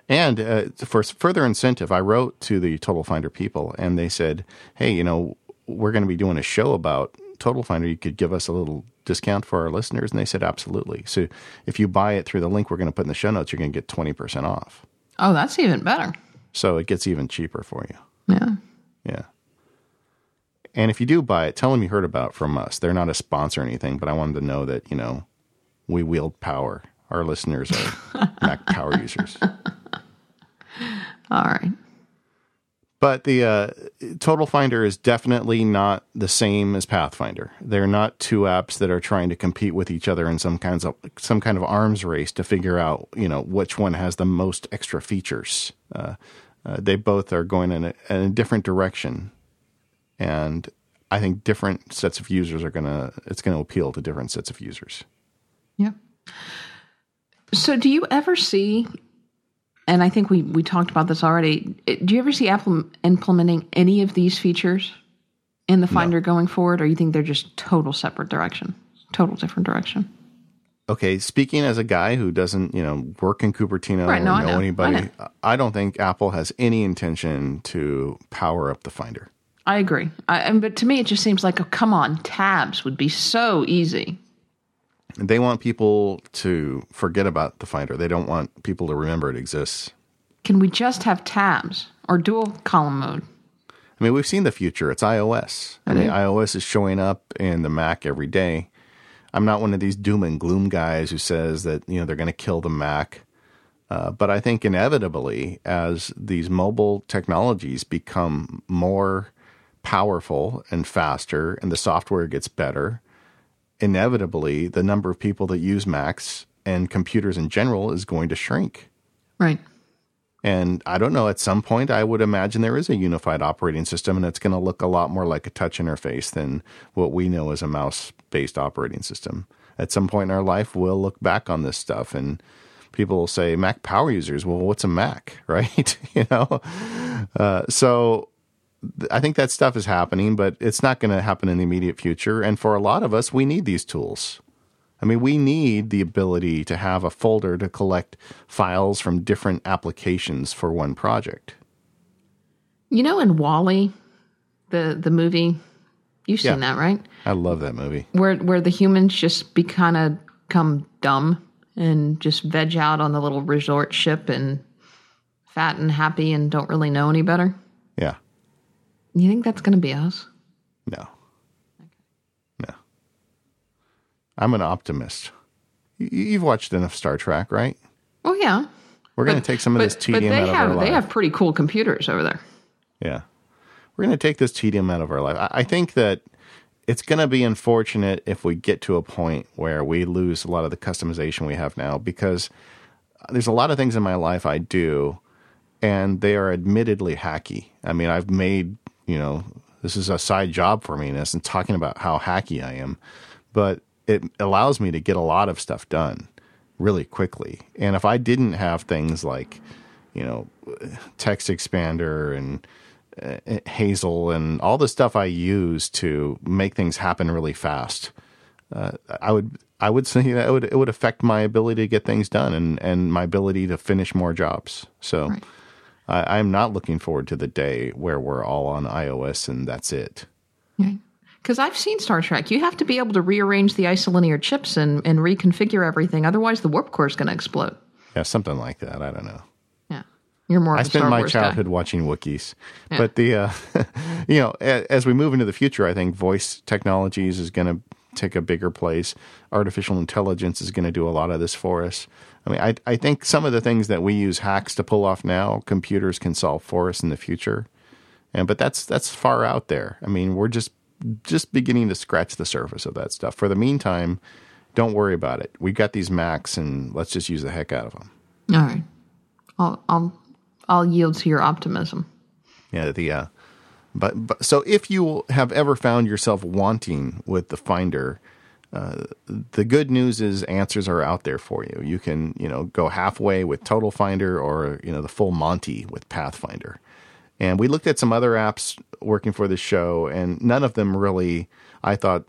And uh, for further incentive, I wrote to the TotalFinder people, and they said, "Hey, you know, we're going to be doing a show about TotalFinder. You could give us a little discount for our listeners." And they said, "Absolutely." So if you buy it through the link we're going to put in the show notes, you're going to get twenty percent off. Oh, that's even better. So it gets even cheaper for you. Yeah. Yeah. And if you do buy it, tell them you heard about it from us. They're not a sponsor or anything, but I wanted to know that, you know, we wield power. Our listeners are Mac Power Users. All right. But the uh, TotalFinder is definitely not the same as Pathfinder. They're not two apps that are trying to compete with each other in some kinds of some kind of arms race to figure out, you know, which one has the most extra features. Uh, uh, they both are going in a, in a different direction, and I think different sets of users are gonna it's gonna appeal to different sets of users. Yeah. So, do you ever see? And I think we, we talked about this already. Do you ever see Apple implementing any of these features in the Finder no. going forward, or you think they're just total separate direction, total different direction? Okay, speaking as a guy who doesn't, you know, work in Cupertino right, or no, know, know anybody, I, know. I don't think Apple has any intention to power up the Finder. I agree. I, and, but to me, it just seems like, oh, come on, tabs would be so easy. They want people to forget about the Finder. They don't want people to remember it exists. Can we just have tabs or dual column mode? I mean, we've seen the future. It's iOS. Mm-hmm. I mean, iOS is showing up in the Mac every day. I'm not one of these doom and gloom guys who says that, you know, they're going to kill the Mac. Uh, but I think inevitably, as these mobile technologies become more powerful and faster and the software gets better, inevitably, the number of people that use Macs and computers in general is going to shrink. Right. And I don't know, at some point, I would imagine there is a unified operating system, and it's going to look a lot more like a touch interface than what we know as a mouse-based operating system. At some point in our life, we'll look back on this stuff, and people will say, Mac Power Users, well, what's a Mac, right? you know? Uh, so... I think that stuff is happening, but it's not going to happen in the immediate future. And for a lot of us, we need these tools. I mean, we need the ability to have a folder to collect files from different applications for one project. You know, in WALL-E, the, the movie, you've seen yeah. that, right? I love that movie. Where where the humans just be kind of come dumb and just veg out on the little resort ship and fat and happy and don't really know any better. Yeah. You think that's going to be us? No. Okay. No. I'm an optimist. You've watched enough Star Trek, right? Oh, well, yeah. We're going to take some of but, this tedium out of have, our life. They have pretty cool computers over there. Yeah. We're going to take this tedium out of our life. I, I think that it's going to be unfortunate if we get to a point where we lose a lot of the customization we have now, because there's a lot of things in my life I do, and they are admittedly hacky. I mean, I've made... You know, this is a side job for me, and it's talking about how hacky I am. But it allows me to get a lot of stuff done really quickly. And if I didn't have things like, you know, Text Expander and uh, Hazel and all the stuff I use to make things happen really fast, uh, I would I would say that it would, it would affect my ability to get things done and, and my ability to finish more jobs. So... Right. I, I'm not looking forward to the day where we're all on iOS and that's it. Yeah. Because I've seen Star Trek. You have to be able to rearrange the isolinear chips and, and reconfigure everything. Otherwise, the warp core is going to explode. Yeah, something like that. I don't know. Yeah. You're more of I spent Star my Wars childhood guy. watching Wookiees. Yeah. But, the uh, you know, as we move into the future, I think voice technologies is going to take a bigger place. Artificial intelligence is going to do a lot of this for us. I mean, I, I think some of the things that we use hacks to pull off now, computers can solve for us in the future. And But that's that's far out there. I mean, we're just... just beginning to scratch the surface of that stuff. For the meantime, don't worry about it. We've got these Macs, and let's just use the heck out of them. All right, I'll I'll I'll yield to your optimism. Yeah, the uh, but, but so if you have ever found yourself wanting with the Finder, uh, the good news is answers are out there for you. You can you know go halfway with TotalFinder, or you know the full Monty with Pathfinder. And we looked at some other apps working for this show, and none of them really, I thought,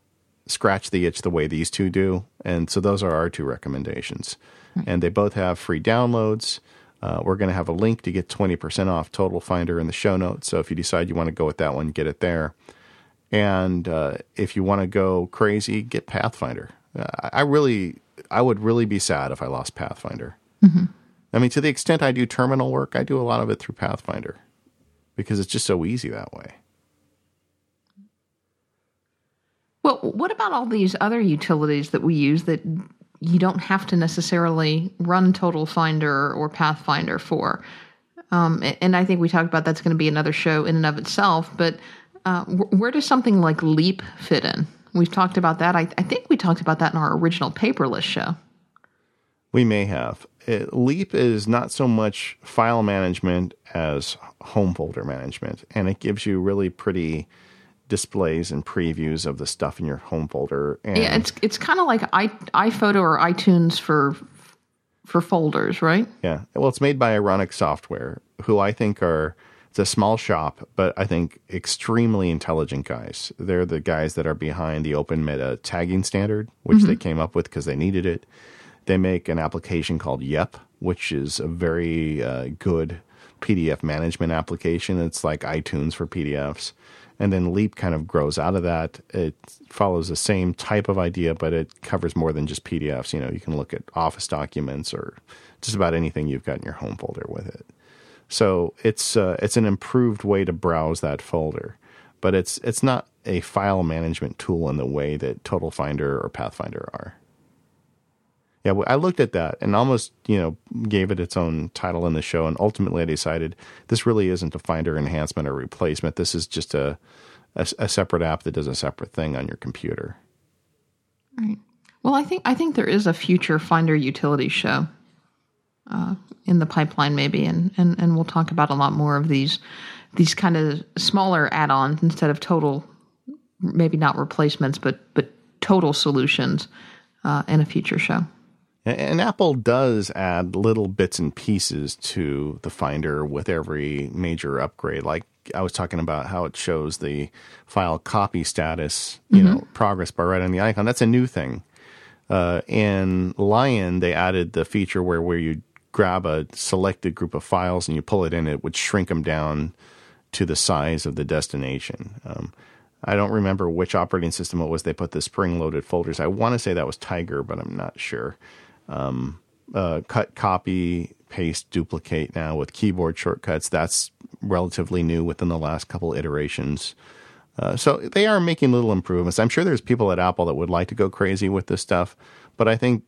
scratch the itch the way these two do. And so those are our two recommendations. Mm-hmm. And they both have free downloads. Uh, we're going to have a link to get twenty percent off TotalFinder in the show notes. So if you decide you want to go with that one, get it there. And uh, if you want to go crazy, get Pathfinder. Uh, I really, I would really be sad if I lost Pathfinder. Mm-hmm. I mean, to the extent I do terminal work, I do a lot of it through Pathfinder. Because it's just so easy that way. Well, what about all these other utilities that we use that you don't have to necessarily run TotalFinder or Pathfinder for? Um, and I think we talked about that's going to be another show in and of itself. But uh, where does something like Leap fit in? We've talked about that. I, I think we talked about that in our original Paperless show. We may have. It, Leap is not so much file management as home folder management, and it gives you really pretty displays and previews of the stuff in your home folder. And yeah, it's it's kind of like i iPhoto or iTunes for for folders, right? Yeah. Well, it's made by Ironic Software, who I think are it's a small shop, but I think extremely intelligent guys. They're the guys that are behind the OpenMeta tagging standard, which mm-hmm. they came up with because they needed it. They make an application called Yep, which is a very uh, good P D F management application. It's like iTunes for P D Fs. And then Leap kind of grows out of that. It follows the same type of idea, but it covers more than just P D Fs. You know, you can look at Office documents or just about anything you've got in your home folder with it. So it's uh, it's an improved way to browse that folder. But it's it's not a file management tool in the way that TotalFinder or Pathfinder are. Yeah, I looked at that and almost, you know, gave it its own title in the show. And ultimately, I decided this really isn't a Finder enhancement or replacement. This is just a, a, a separate app that does a separate thing on your computer. Right. Well, I think I think there is a future Finder utility show uh, in the pipeline, maybe, and, and and we'll talk about a lot more of these these kind of smaller add-ons instead of total, maybe not replacements, but but total solutions uh, in a future show. And Apple does add little bits and pieces to the Finder with every major upgrade. Like I was talking about how it shows the file copy status, you mm-hmm. know, progress bar right on the icon. That's a new thing. Uh, in Lion, they added the feature where, where you grab a selected group of files and you pull it in, it would shrink them down to the size of the destination. Um, I don't remember which operating system it was. They put the spring-loaded folders. I want to say that was Tiger, but I'm not sure. Um, uh, cut, copy, paste, duplicate now with keyboard shortcuts. That's relatively new within the last couple iterations. Uh, so they are making little improvements. I'm sure there's people at Apple that would like to go crazy with this stuff, but I think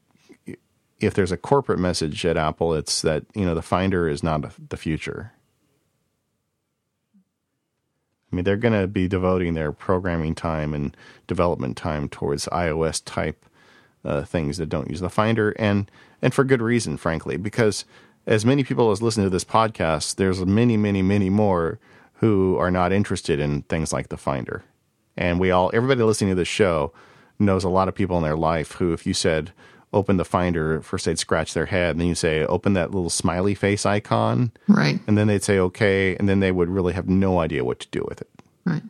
if there's a corporate message at Apple, it's that, you know, the Finder is not the future. I mean, they're going to be devoting their programming time and development time towards iOS type Uh, things that don't use the Finder, and and for good reason, frankly, because as many people as listen to this podcast, there's many, many, many more who are not interested in things like the Finder. And we all, everybody listening to this show knows a lot of people in their life who, if you said, open the Finder, first they'd scratch their head, and then you say, open that little smiley face icon. Right. And then they'd say, okay, and then they would really have no idea what to do with it. Right.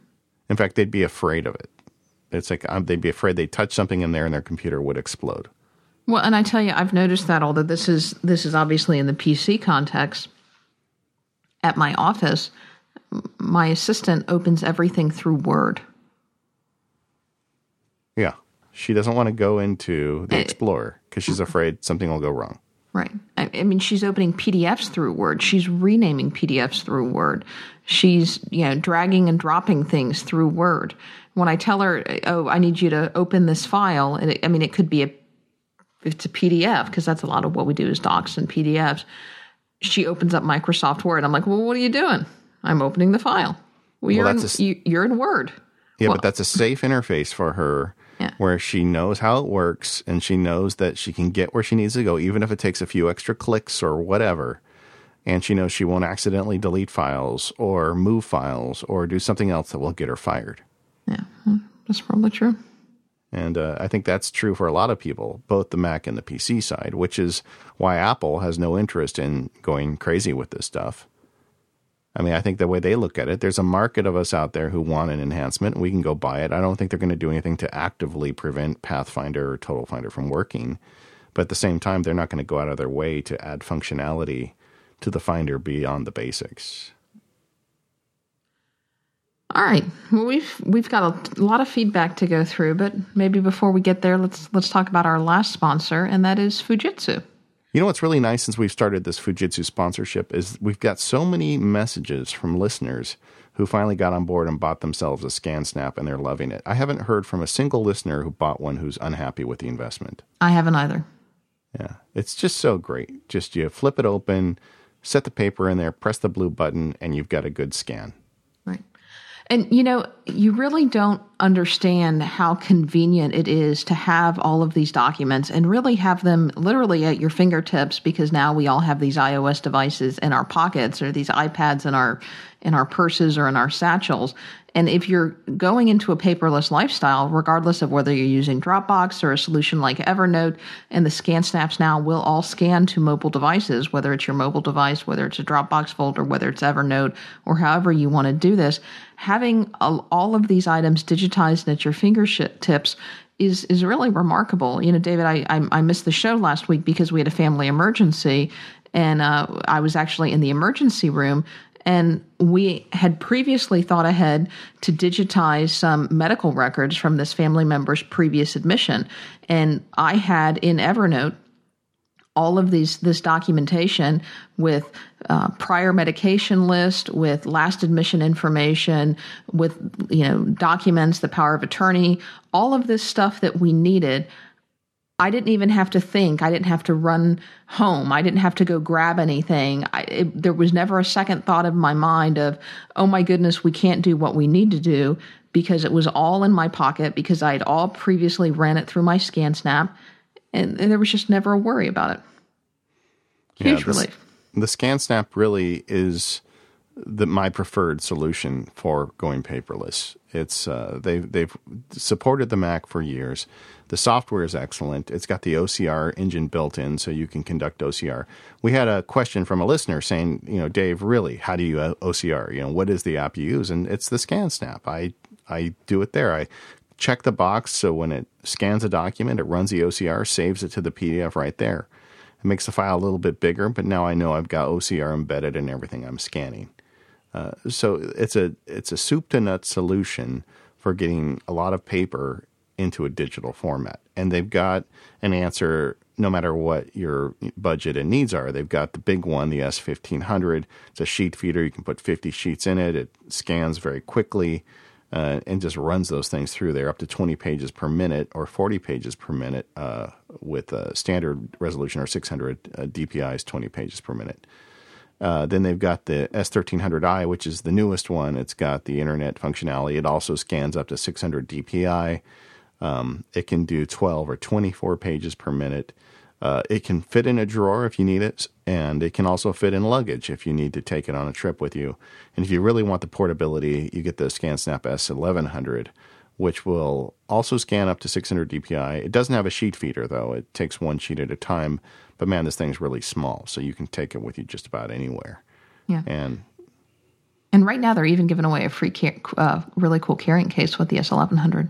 In fact, they'd be afraid of it. It's like um, they'd be afraid they'd touch something in there and their computer would explode. Well, and I tell you, I've noticed that, although this is this is obviously in the P C context, at my office, my assistant opens everything through Word. Yeah. She doesn't want to go into the Explorer because she's afraid something will go wrong. Right. I, I mean, she's opening P D Fs through Word. She's renaming P D Fs through Word. She's, you know, dragging and dropping things through Word. When I tell her, oh, I need you to open this file, and it, I mean, it could be a, it's a P D F because that's a lot of what we do is docs and P D Fs. She opens up Microsoft Word. I'm like, well, what are you doing? I'm opening the file. Well, well, you're, that's in, a, you, you're in Word. Yeah, well, but that's a safe interface for her. Yeah. Where she knows how it works and she knows that she can get where she needs to go, even if it takes a few extra clicks or whatever. And she knows she won't accidentally delete files or move files or do something else that will get her fired. Yeah, that's probably true. And uh, I think that's true for a lot of people, both the Mac and the P C side, which is why Apple has no interest in going crazy with this stuff. I mean, I think the way they look at it, there's a market of us out there who want an enhancement. We can go buy it. I don't think they're going to do anything to actively prevent Pathfinder or TotalFinder from working. But at the same time, they're not going to go out of their way to add functionality to the Finder beyond the basics. All right. Well, we've we've got a lot of feedback to go through, but maybe before we get there, let's let's talk about our last sponsor, and that is Fujitsu. You know what's really nice since we've started this Fujitsu sponsorship is we've got so many messages from listeners who finally got on board and bought themselves a ScanSnap, and they're loving it. I haven't heard from a single listener who bought one who's unhappy with the investment. I haven't either. Yeah, it's just so great. Just you flip it open, set the paper in there, press the blue button, and you've got a good scan. Right. And, you know, you really don't understand how convenient it is to have all of these documents and really have them literally at your fingertips, because now we all have these iOS devices in our pockets or these iPads in our in our purses or in our satchels. And if you're going into a paperless lifestyle, regardless of whether you're using Dropbox or a solution like Evernote, and the ScanSnaps now will all scan to mobile devices, whether it's your mobile device, whether it's a Dropbox folder, whether it's Evernote, or however you want to do this, having all of these items digitized at your fingertips is is really remarkable. You know, David, I, I I missed the show last week because we had a family emergency, and uh, I was actually in the emergency room, and we had previously thought ahead to digitize some medical records from this family member's previous admission, and I had in Evernote all of these this documentation with uh, prior medication list, with last admission information, with, you know, documents, the power of attorney, all of this stuff that we needed. I didn't even have to think. I didn't have to run home. I didn't have to go grab anything. I, it, there was never a second thought in my mind of, oh my goodness, we can't do what we need to do, because it was all in my pocket, because I had all previously ran it through my ScanSnap. And, and there was just never a worry about it. Huge yeah, the, relief. The ScanSnap really is the, my preferred solution for going paperless. It's uh, they've, they've supported the Mac for years. The software is excellent. It's got the O C R engine built in, so you can conduct O C R. We had a question from a listener saying, you know, Dave, really, how do you O C R? You know, what is the app you use? And it's the ScanSnap. I, I do it there. I check the box, so when it scans a document, it runs the O C R, saves it to the P D F right there. It makes the file a little bit bigger, but now I know I've got O C R embedded in everything I'm scanning. Uh, so it's a it's a soup-to-nuts solution for getting a lot of paper into a digital format. And they've got an answer no matter what your budget and needs are. They've got the big one, the S fifteen hundred. It's a sheet feeder. You can put fifty sheets in it. It scans very quickly. Uh, and just runs those things through there up to twenty pages per minute or forty pages per minute uh, with a standard resolution, or six hundred uh, D P Is, twenty pages per minute. Uh, then they've got the S thirteen hundred i, which is the newest one. It's got the internet functionality. It also scans up to six hundred D P I. Um, it can do twelve or twenty-four pages per minute. Uh, it can fit in a drawer if you need it, and it can also fit in luggage if you need to take it on a trip with you. And if you really want the portability, you get the ScanSnap S eleven hundred, which will also scan up to six hundred D P I. It doesn't have a sheet feeder, though. It takes one sheet at a time. But, man, this thing's really small, so you can take it with you just about anywhere. Yeah. And and right now they're even giving away a free, car- uh, really cool carrying case with the S eleven hundred.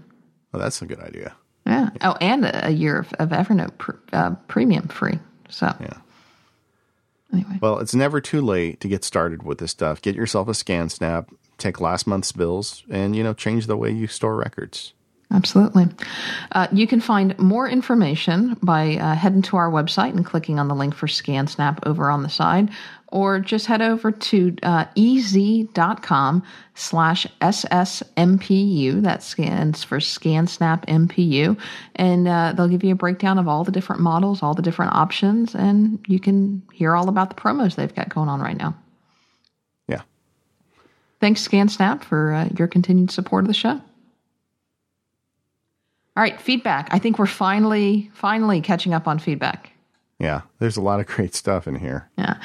Well, that's a good idea. Yeah. Oh, and a year of, of Evernote pr- uh, Premium free. So. Yeah. Anyway. Well, it's never too late to get started with this stuff. Get yourself a ScanSnap, take last month's bills, and, you know, change the way you store records. Absolutely. Uh, you can find more information by uh, heading to our website and clicking on the link for ScanSnap over on the side, or just head over to uh, ez.com slash SSMPU. That stands for ScanSnap M P U. And uh, they'll give you a breakdown of all the different models, all the different options, and you can hear all about the promos they've got going on right now. Yeah. Thanks, ScanSnap, for uh, your continued support of the show. All right, feedback. I think we're finally, finally catching up on feedback. Yeah, there's a lot of great stuff in here. Yeah.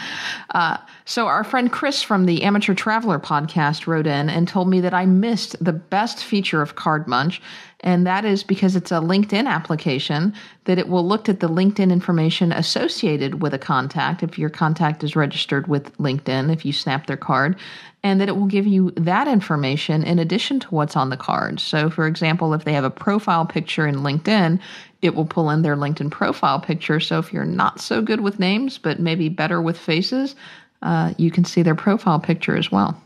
Uh, so our friend Chris from the Amateur Traveler podcast wrote in and told me that I missed the best feature of Card Munch, and that is because it's a LinkedIn application that it will look at the LinkedIn information associated with a contact, if your contact is registered with LinkedIn, if you snap their card, and that it will give you that information in addition to what's on the card. So, for example, if they have a profile picture in LinkedIn, it will pull in their LinkedIn profile picture. So if you're not so good with names, but maybe better with faces, uh, you can see their profile picture as well.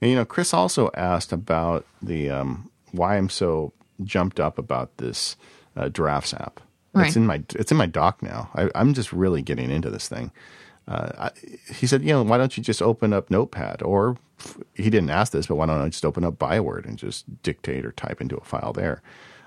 And, you know, Chris also asked about the um, why I'm so jumped up about this uh, Drafts app. Right. It's in my it's in my doc now. I, I'm just really getting into this thing. Uh, I, he said, you know, why don't you just open up Notepad? Or he didn't ask this, but why don't I just open up Byword and just dictate or type into a file there?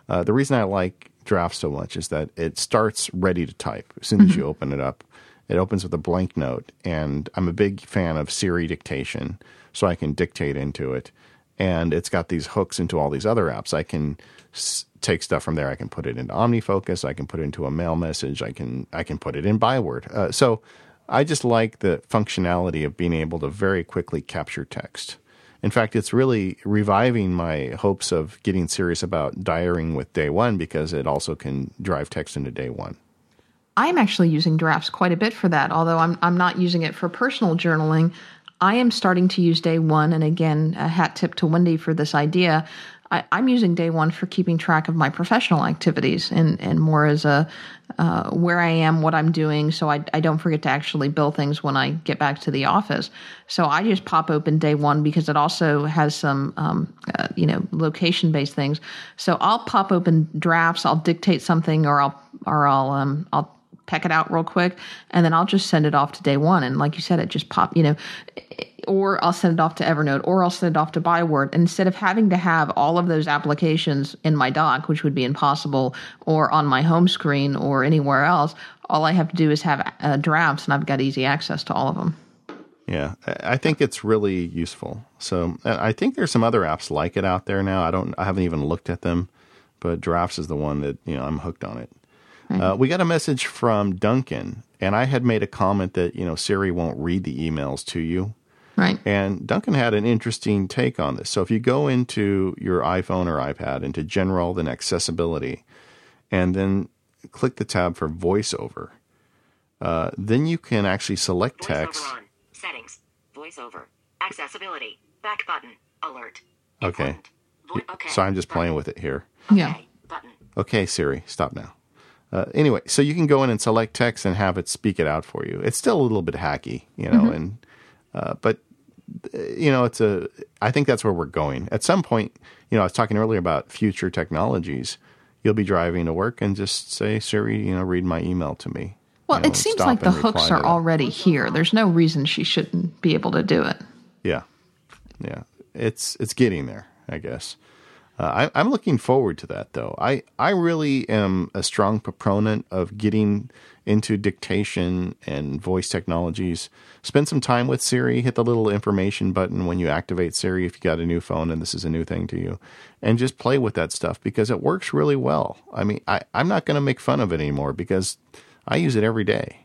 Uh, the reason I like Drafts so much is that it starts ready to type as soon as mm-hmm. you open it up. It opens with a blank note, and I'm a big fan of Siri dictation, so I can dictate into it. And it's got these hooks into all these other apps. I can s- take stuff from there. I can put it into OmniFocus. I can put it into a mail message. I can I can put it in Byword. Uh, so I just like the functionality of being able to very quickly capture text. In fact, it's really reviving my hopes of getting serious about diarying with Day One, because it also can drive text into Day One. I'm actually using Drafts quite a bit for that, although I'm I'm not using it for personal journaling. I am starting to use Day One, and again, a hat tip to Wendy for this idea. I, I'm using Day One for keeping track of my professional activities and, and more as a uh, where I am, what I'm doing, so I, I don't forget to actually bill things when I get back to the office. So I just pop open Day One because it also has some, um, uh, you know, location-based things. So I'll pop open Drafts, I'll dictate something, or I'll or I'll um, I'll peck it out real quick, and then I'll just send it off to Day One. And like you said, it just pop, you know. It, or I'll send it off to Evernote, or I'll send it off to Byword. And instead of having to have all of those applications in my dock, which would be impossible, or on my home screen or anywhere else, all I have to do is have uh, Drafts, and I've got easy access to all of them. Yeah, I think it's really useful. So I think there's some other apps like it out there now. I don't, I haven't even looked at them, but Drafts is the one that, you know, I'm hooked on it. Right. Uh, we got a message from Duncan, and I had made a comment that, you know, Siri won't read the emails to you. Right. And Duncan had an interesting take on this. So if you go into your iPhone or iPad, into General, then Accessibility, and then click the tab for VoiceOver, uh, then you can actually select text. VoiceOver on. Settings. VoiceOver. Accessibility. Back button. Alert. Okay. Vo- okay. So I'm just playing with it here. Yeah. Okay. Button. Okay, Siri, stop now. Uh, anyway, so you can go in and select text and have it speak it out for you. It's still a little bit hacky, you know, mm-hmm. and uh, but. You know, it's a, I think that's where we're going. At some point, you know, I was talking earlier about future technologies. You'll be driving to work and just say, Siri, you know, read my email to me. Well, you know, it seems like the hooks are already here. There's no reason she shouldn't be able to do it. Yeah. Yeah. It's, it's getting there, I guess. Uh, I, I'm looking forward to that, though. I, I really am a strong proponent of getting into dictation and voice technologies. Spend some time with Siri. Hit the little information button when you activate Siri if you got a new phone and this is a new thing to you. And just play with that stuff because it works really well. I mean, I, I'm not going to make fun of it anymore because I use it every day.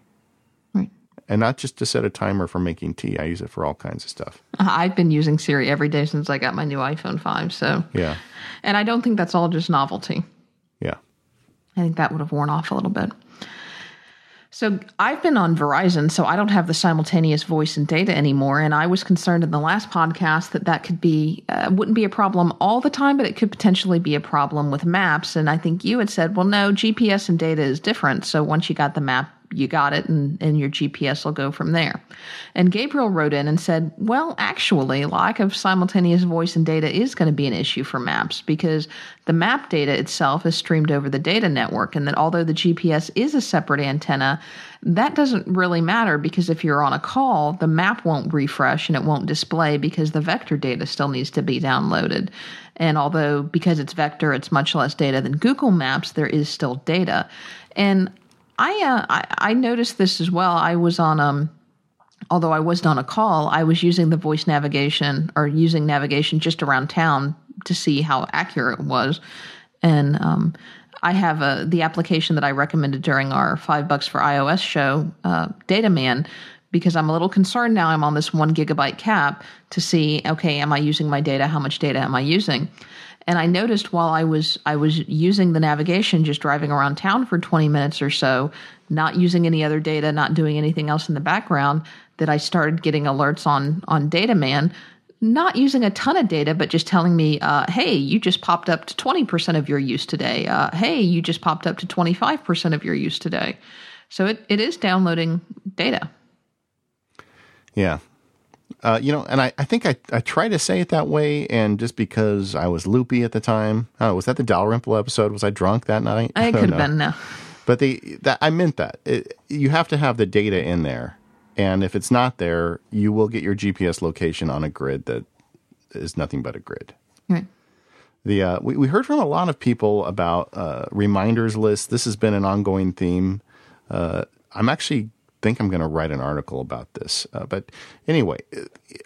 Right. And not just to set a timer for making tea. I use it for all kinds of stuff. I've been using Siri every day since I got my new iPhone five. So yeah. And I don't think that's all just novelty. Yeah. I think that would have worn off a little bit. So I've been on Verizon, so I don't have the simultaneous voice and data anymore. And I was concerned in the last podcast that that could be, uh, wouldn't be a problem all the time, but it could potentially be a problem with maps. And I think you had said, well, no, G P S and data is different. So once you got the map, you got it, and, and your G P S will go from there. And Gabriel wrote in and said, well, actually, lack of simultaneous voice and data is going to be an issue for maps because the map data itself is streamed over the data network, and that although the G P S is a separate antenna, that doesn't really matter because if you're on a call, the map won't refresh and it won't display because the vector data still needs to be downloaded. And although because it's vector, it's much less data than Google Maps, there is still data. And I uh, I, I noticed this as well. I was on, um, although I wasn't on a call, I was using the voice navigation or using navigation just around town to see how accurate it was. And um, I have a, the application that I recommended during our Five Bucks for iOS show, uh, Data Man, because I'm a little concerned now I'm on this one gigabyte cap to see, okay, am I using my data? How much data am I using? And I noticed while I was I was using the navigation, just driving around town for twenty minutes or so, not using any other data, not doing anything else in the background, that I started getting alerts on, on Data Man, not using a ton of data, but just telling me, uh, hey, you just popped up to twenty percent of your use today. Uh, hey, you just popped up to twenty-five percent of your use today. So it, it is downloading data. Yeah. Uh, you know, and I, I think I, I try to say it that way, and just because I was loopy at the time. Oh, was that the Dalrymple episode? Was I drunk that night? I, I could have been, no. But they, that, I meant that. It, you have to have the data in there. And if it's not there, you will get your G P S location on a grid that is nothing but a grid. Right. The uh, we, we heard from a lot of people about uh, reminders lists. This has been an ongoing theme. Uh, I'm actually... think I'm going to write an article about this. Uh, but anyway,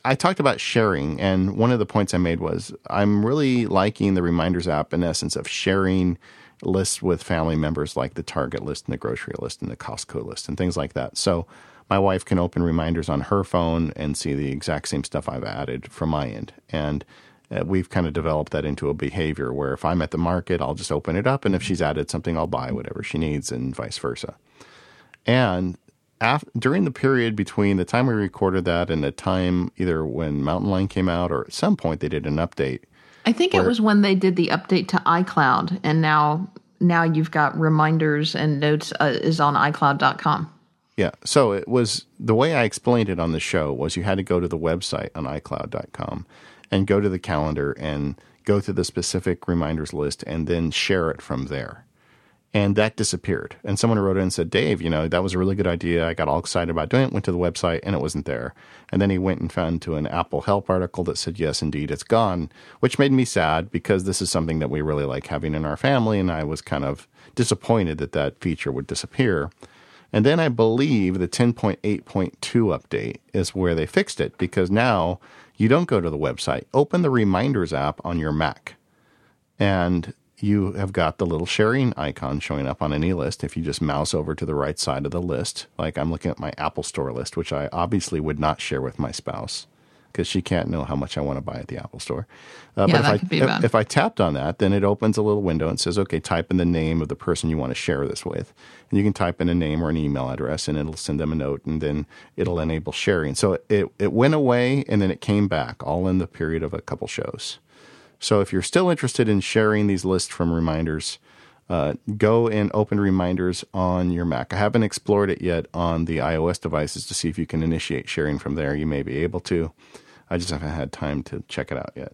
I talked about sharing, and one of the points I made was I'm really liking the Reminders app in essence of sharing lists with family members, like the Target list and the grocery list and the Costco list and things like that. So my wife can open Reminders on her phone and see the exact same stuff I've added from my end. And uh, we've kind of developed that into a behavior where if I'm at the market, I'll just open it up, and if she's added something, I'll buy whatever she needs and vice versa. And After, during the period between the time we recorded that and the time either when Mountain Lion came out or at some point they did an update. I think where, it was when they did the update to iCloud, and now now you've got Reminders and Notes uh, is on iCloud dot com. Yeah, so it was the way I explained it on the show was you had to go to the website on iCloud dot com and go to the calendar and go to the specific Reminders list and then share it from there. And that disappeared. And someone wrote in and said, Dave, you know, that was a really good idea. I got all excited about doing it, went to the website, and it wasn't there. And then he went and found to an Apple Help article that said, yes, indeed, it's gone, which made me sad because this is something that we really like having in our family. And I was kind of disappointed that that feature would disappear. And then I believe the ten point eight point two update is where they fixed it, because now you don't go to the website. Open the Reminders app on your Mac. And you have got the little sharing icon showing up on any list. If you just mouse over to the right side of the list, like I'm looking at my Apple Store list, which I obviously would not share with my spouse because she can't know how much I want to buy at the Apple Store. Uh, yeah, but that if, could I, be bad. If, if I tapped on that, then it opens a little window and says, okay, type in the name of the person you want to share this with. And you can type in a name or an email address, and it'll send them a note, and then it'll enable sharing. So it, it went away, and then it came back all in the period of a couple shows. So if you're still interested in sharing these lists from Reminders, uh, go and open Reminders on your Mac. I haven't explored it yet on the iOS devices to see if you can initiate sharing from there. You may be able to. I just haven't had time to check it out yet.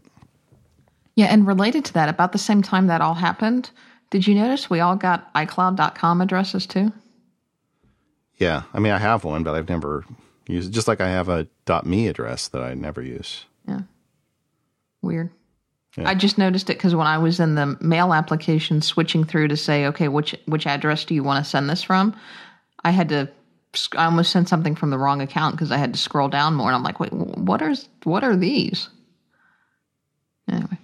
Yeah, and related to that, about the same time that all happened, did you notice we all got iCloud dot com addresses too? Yeah, I mean, I have one, but I've never used it. Just like I have a .me address that I never use. Yeah, weird. Yeah. I just noticed it because when I was in the mail application switching through to say, okay, which which address do you want to send this from? I had to, I almost sent something from the wrong account because I had to scroll down more. And I'm like, wait, what are, what are these? Anyway.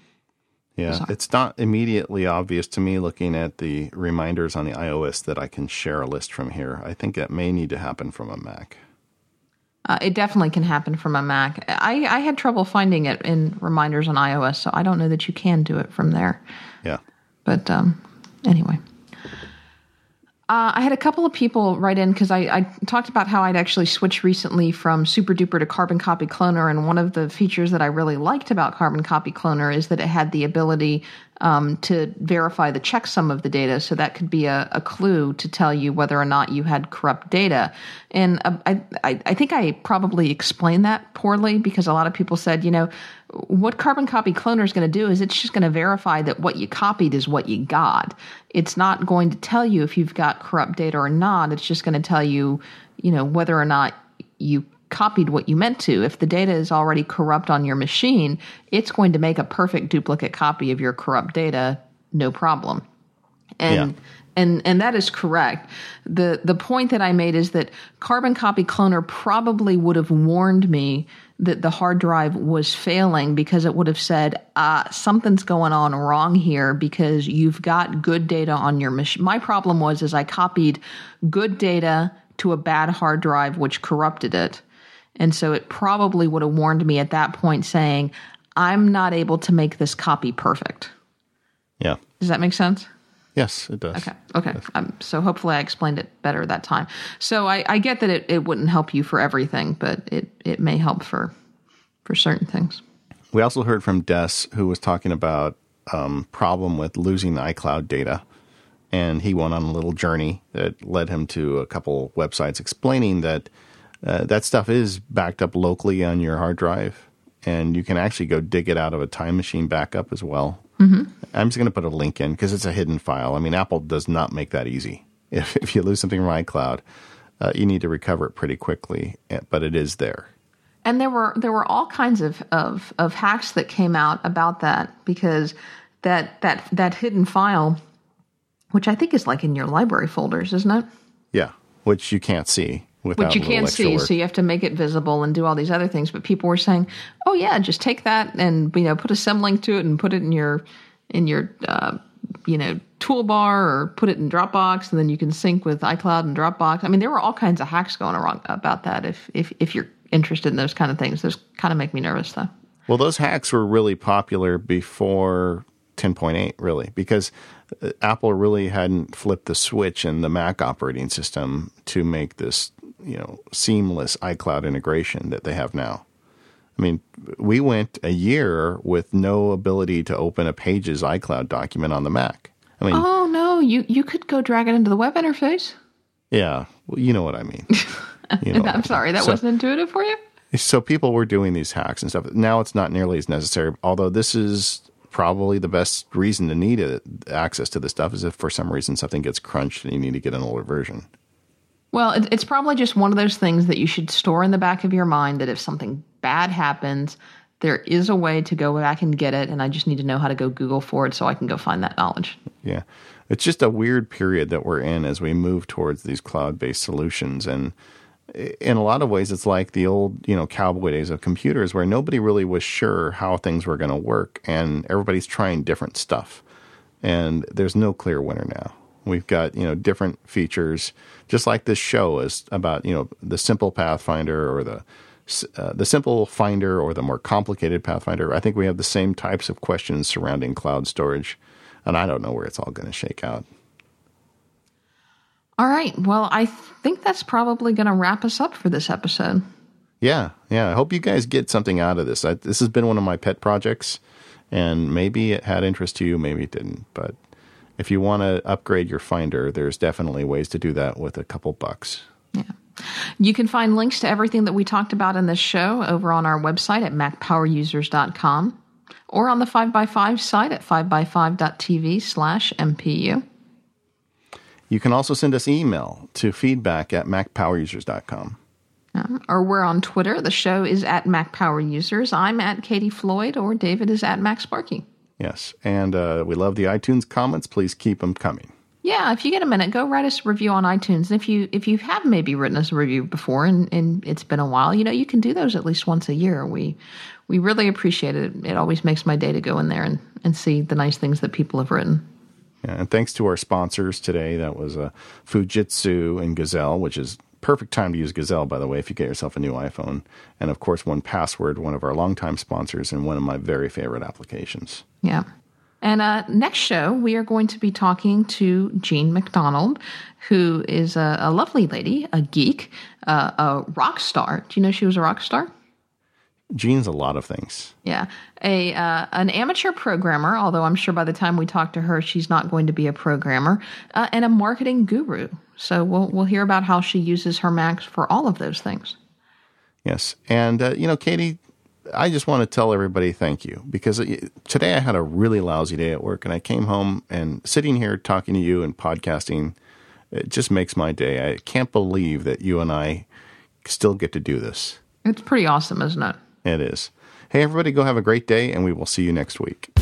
Yeah, sorry. It's not immediately obvious to me looking at the Reminders on the iOS that I can share a list from here. I think that may need to happen from a Mac. Uh, it definitely can happen from a Mac. I, I had trouble finding it in Reminders on iOS, so I don't know that you can do it from there. Yeah. But um, anyway. Uh, I had a couple of people write in because I, I talked about how I'd actually switched recently from Super Duper to Carbon Copy Cloner. And one of the features that I really liked about Carbon Copy Cloner is that it had the ability um, to verify the checksum of the data. So that could be a, a clue to tell you whether or not you had corrupt data. And uh, I, I, I think I probably explained that poorly because a lot of people said, you know, what Carbon Copy Cloner is going to do is it's just going to verify that what you copied is what you got. It's not going to tell you if you've got corrupt data or not. It's just going to tell you, you know, whether or not you copied what you meant to. If the data is already corrupt on your machine, it's going to make a perfect duplicate copy of your corrupt data, no problem. And yeah. And and that is correct. The the point that I made is that Carbon Copy Cloner probably would have warned me that the hard drive was failing because it would have said, uh, something's going on wrong here because you've got good data on your machine. My problem was is I copied good data to a bad hard drive, which corrupted it. And so it probably would have warned me at that point saying, I'm not able to make this copy perfect. Yeah. Does that make sense? Yes, it does. Okay. Okay. Does. Um, so hopefully I explained it better that time. So I, I get that it, it wouldn't help you for everything, but it, it may help for for certain things. We also heard from Des, who was talking about um problem with losing the iCloud data. And he went on a little journey that led him to a couple websites explaining that uh, that stuff is backed up locally on your hard drive. And you can actually go dig it out of a time machine backup as well. Mm-hmm. I'm just going to put a link in because it's a hidden file. I mean, Apple does not make that easy. If if you lose something from iCloud, uh, you need to recover it pretty quickly, but it is there. And there were there were all kinds of, of, of hacks that came out about that because that that that hidden file, which I think is like in your library folders, isn't it? Yeah, which you can't see. Which you can't see, work. So you have to make it visible and do all these other things. But people were saying, "Oh yeah, just take that and you know put a symlink to it and put it in your in your uh, you know toolbar or put it in Dropbox and then you can sync with iCloud and Dropbox." I mean, there were all kinds of hacks going around about that. If if if you're interested in those kind of things, those kind of make me nervous though. Well, those hacks were really popular before ten point eight, really, because Apple really hadn't flipped the switch in the Mac operating system to make this, you know, seamless iCloud integration that they have now. I mean, we went a year with no ability to open a Pages iCloud document on the Mac. I mean, oh no, you you could go drag it into the web interface. Yeah, well, you know what I mean. You know I'm I mean. sorry, that so, wasn't intuitive for you. So people were doing these hacks and stuff. Now it's not nearly as necessary. Although this is probably the best reason to need it, access to this stuff is if for some reason something gets crunched and you need to get an older version. Well, it's probably just one of those things that you should store in the back of your mind that if something bad happens, there is a way to go back and get it, and I just need to know how to go Google for it so I can go find that knowledge. Yeah. It's just a weird period that we're in as we move towards these cloud-based solutions. And in a lot of ways, it's like the old, you know, cowboy days of computers where nobody really was sure how things were going to work, and everybody's trying different stuff. And there's no clear winner now. We've got, you know, different features, just like this show is about, you know, the simple Pathfinder or the uh, the simple Finder or the more complicated Pathfinder. I think we have the same types of questions surrounding cloud storage, and I don't know where it's all going to shake out. All right. Well, I think that's probably going to wrap us up for this episode. Yeah. Yeah. I hope you guys get something out of this. I, this has been one of my pet projects, and maybe it had interest to you, maybe it didn't, but if you want to upgrade your Finder, there's definitely ways to do that with a couple bucks. Yeah. You can find links to everything that we talked about in this show over on our website at mac power users dot com or on the five by five site at five by five dot t v slash m p u. You can also send us email to feedback at mac power users dot com. Um, or we're on Twitter. The show is at MacPowerUsers. I'm at Katie Floyd, or David is at Max Sparky. Yes, and uh, we love the iTunes comments. Please keep them coming. Yeah, if you get a minute, go write us a review on iTunes. And if you if you have maybe written us a review before and, and it's been a while, you know, you can do those at least once a year. We we really appreciate it. It always makes my day to go in there and, and see the nice things that people have written. Yeah, and thanks to our sponsors today. That was uh, Fujitsu and Gazelle, which is perfect time to use Gazelle, by the way, if you get yourself a new iPhone. And, of course, one Password, one of our longtime sponsors and one of my very favorite applications. Yeah. And uh, next show, we are going to be talking to Jean McDonald, who is a, a lovely lady, a geek, uh, a rock star. Do you know she was a rock star? Jean's a lot of things. Yeah. A uh, an amateur programmer, although I'm sure by the time we talk to her, she's not going to be a programmer, uh, and a marketing guru. So we'll we'll hear about how she uses her Macs for all of those things. Yes. And, uh, you know, Katie, I just want to tell everybody thank you, because today I had a really lousy day at work, and I came home, and sitting here talking to you and podcasting, it just makes my day. I can't believe that you and I still get to do this. It's pretty awesome, isn't it? It is. Hey, everybody, go have a great day, and we will see you next week.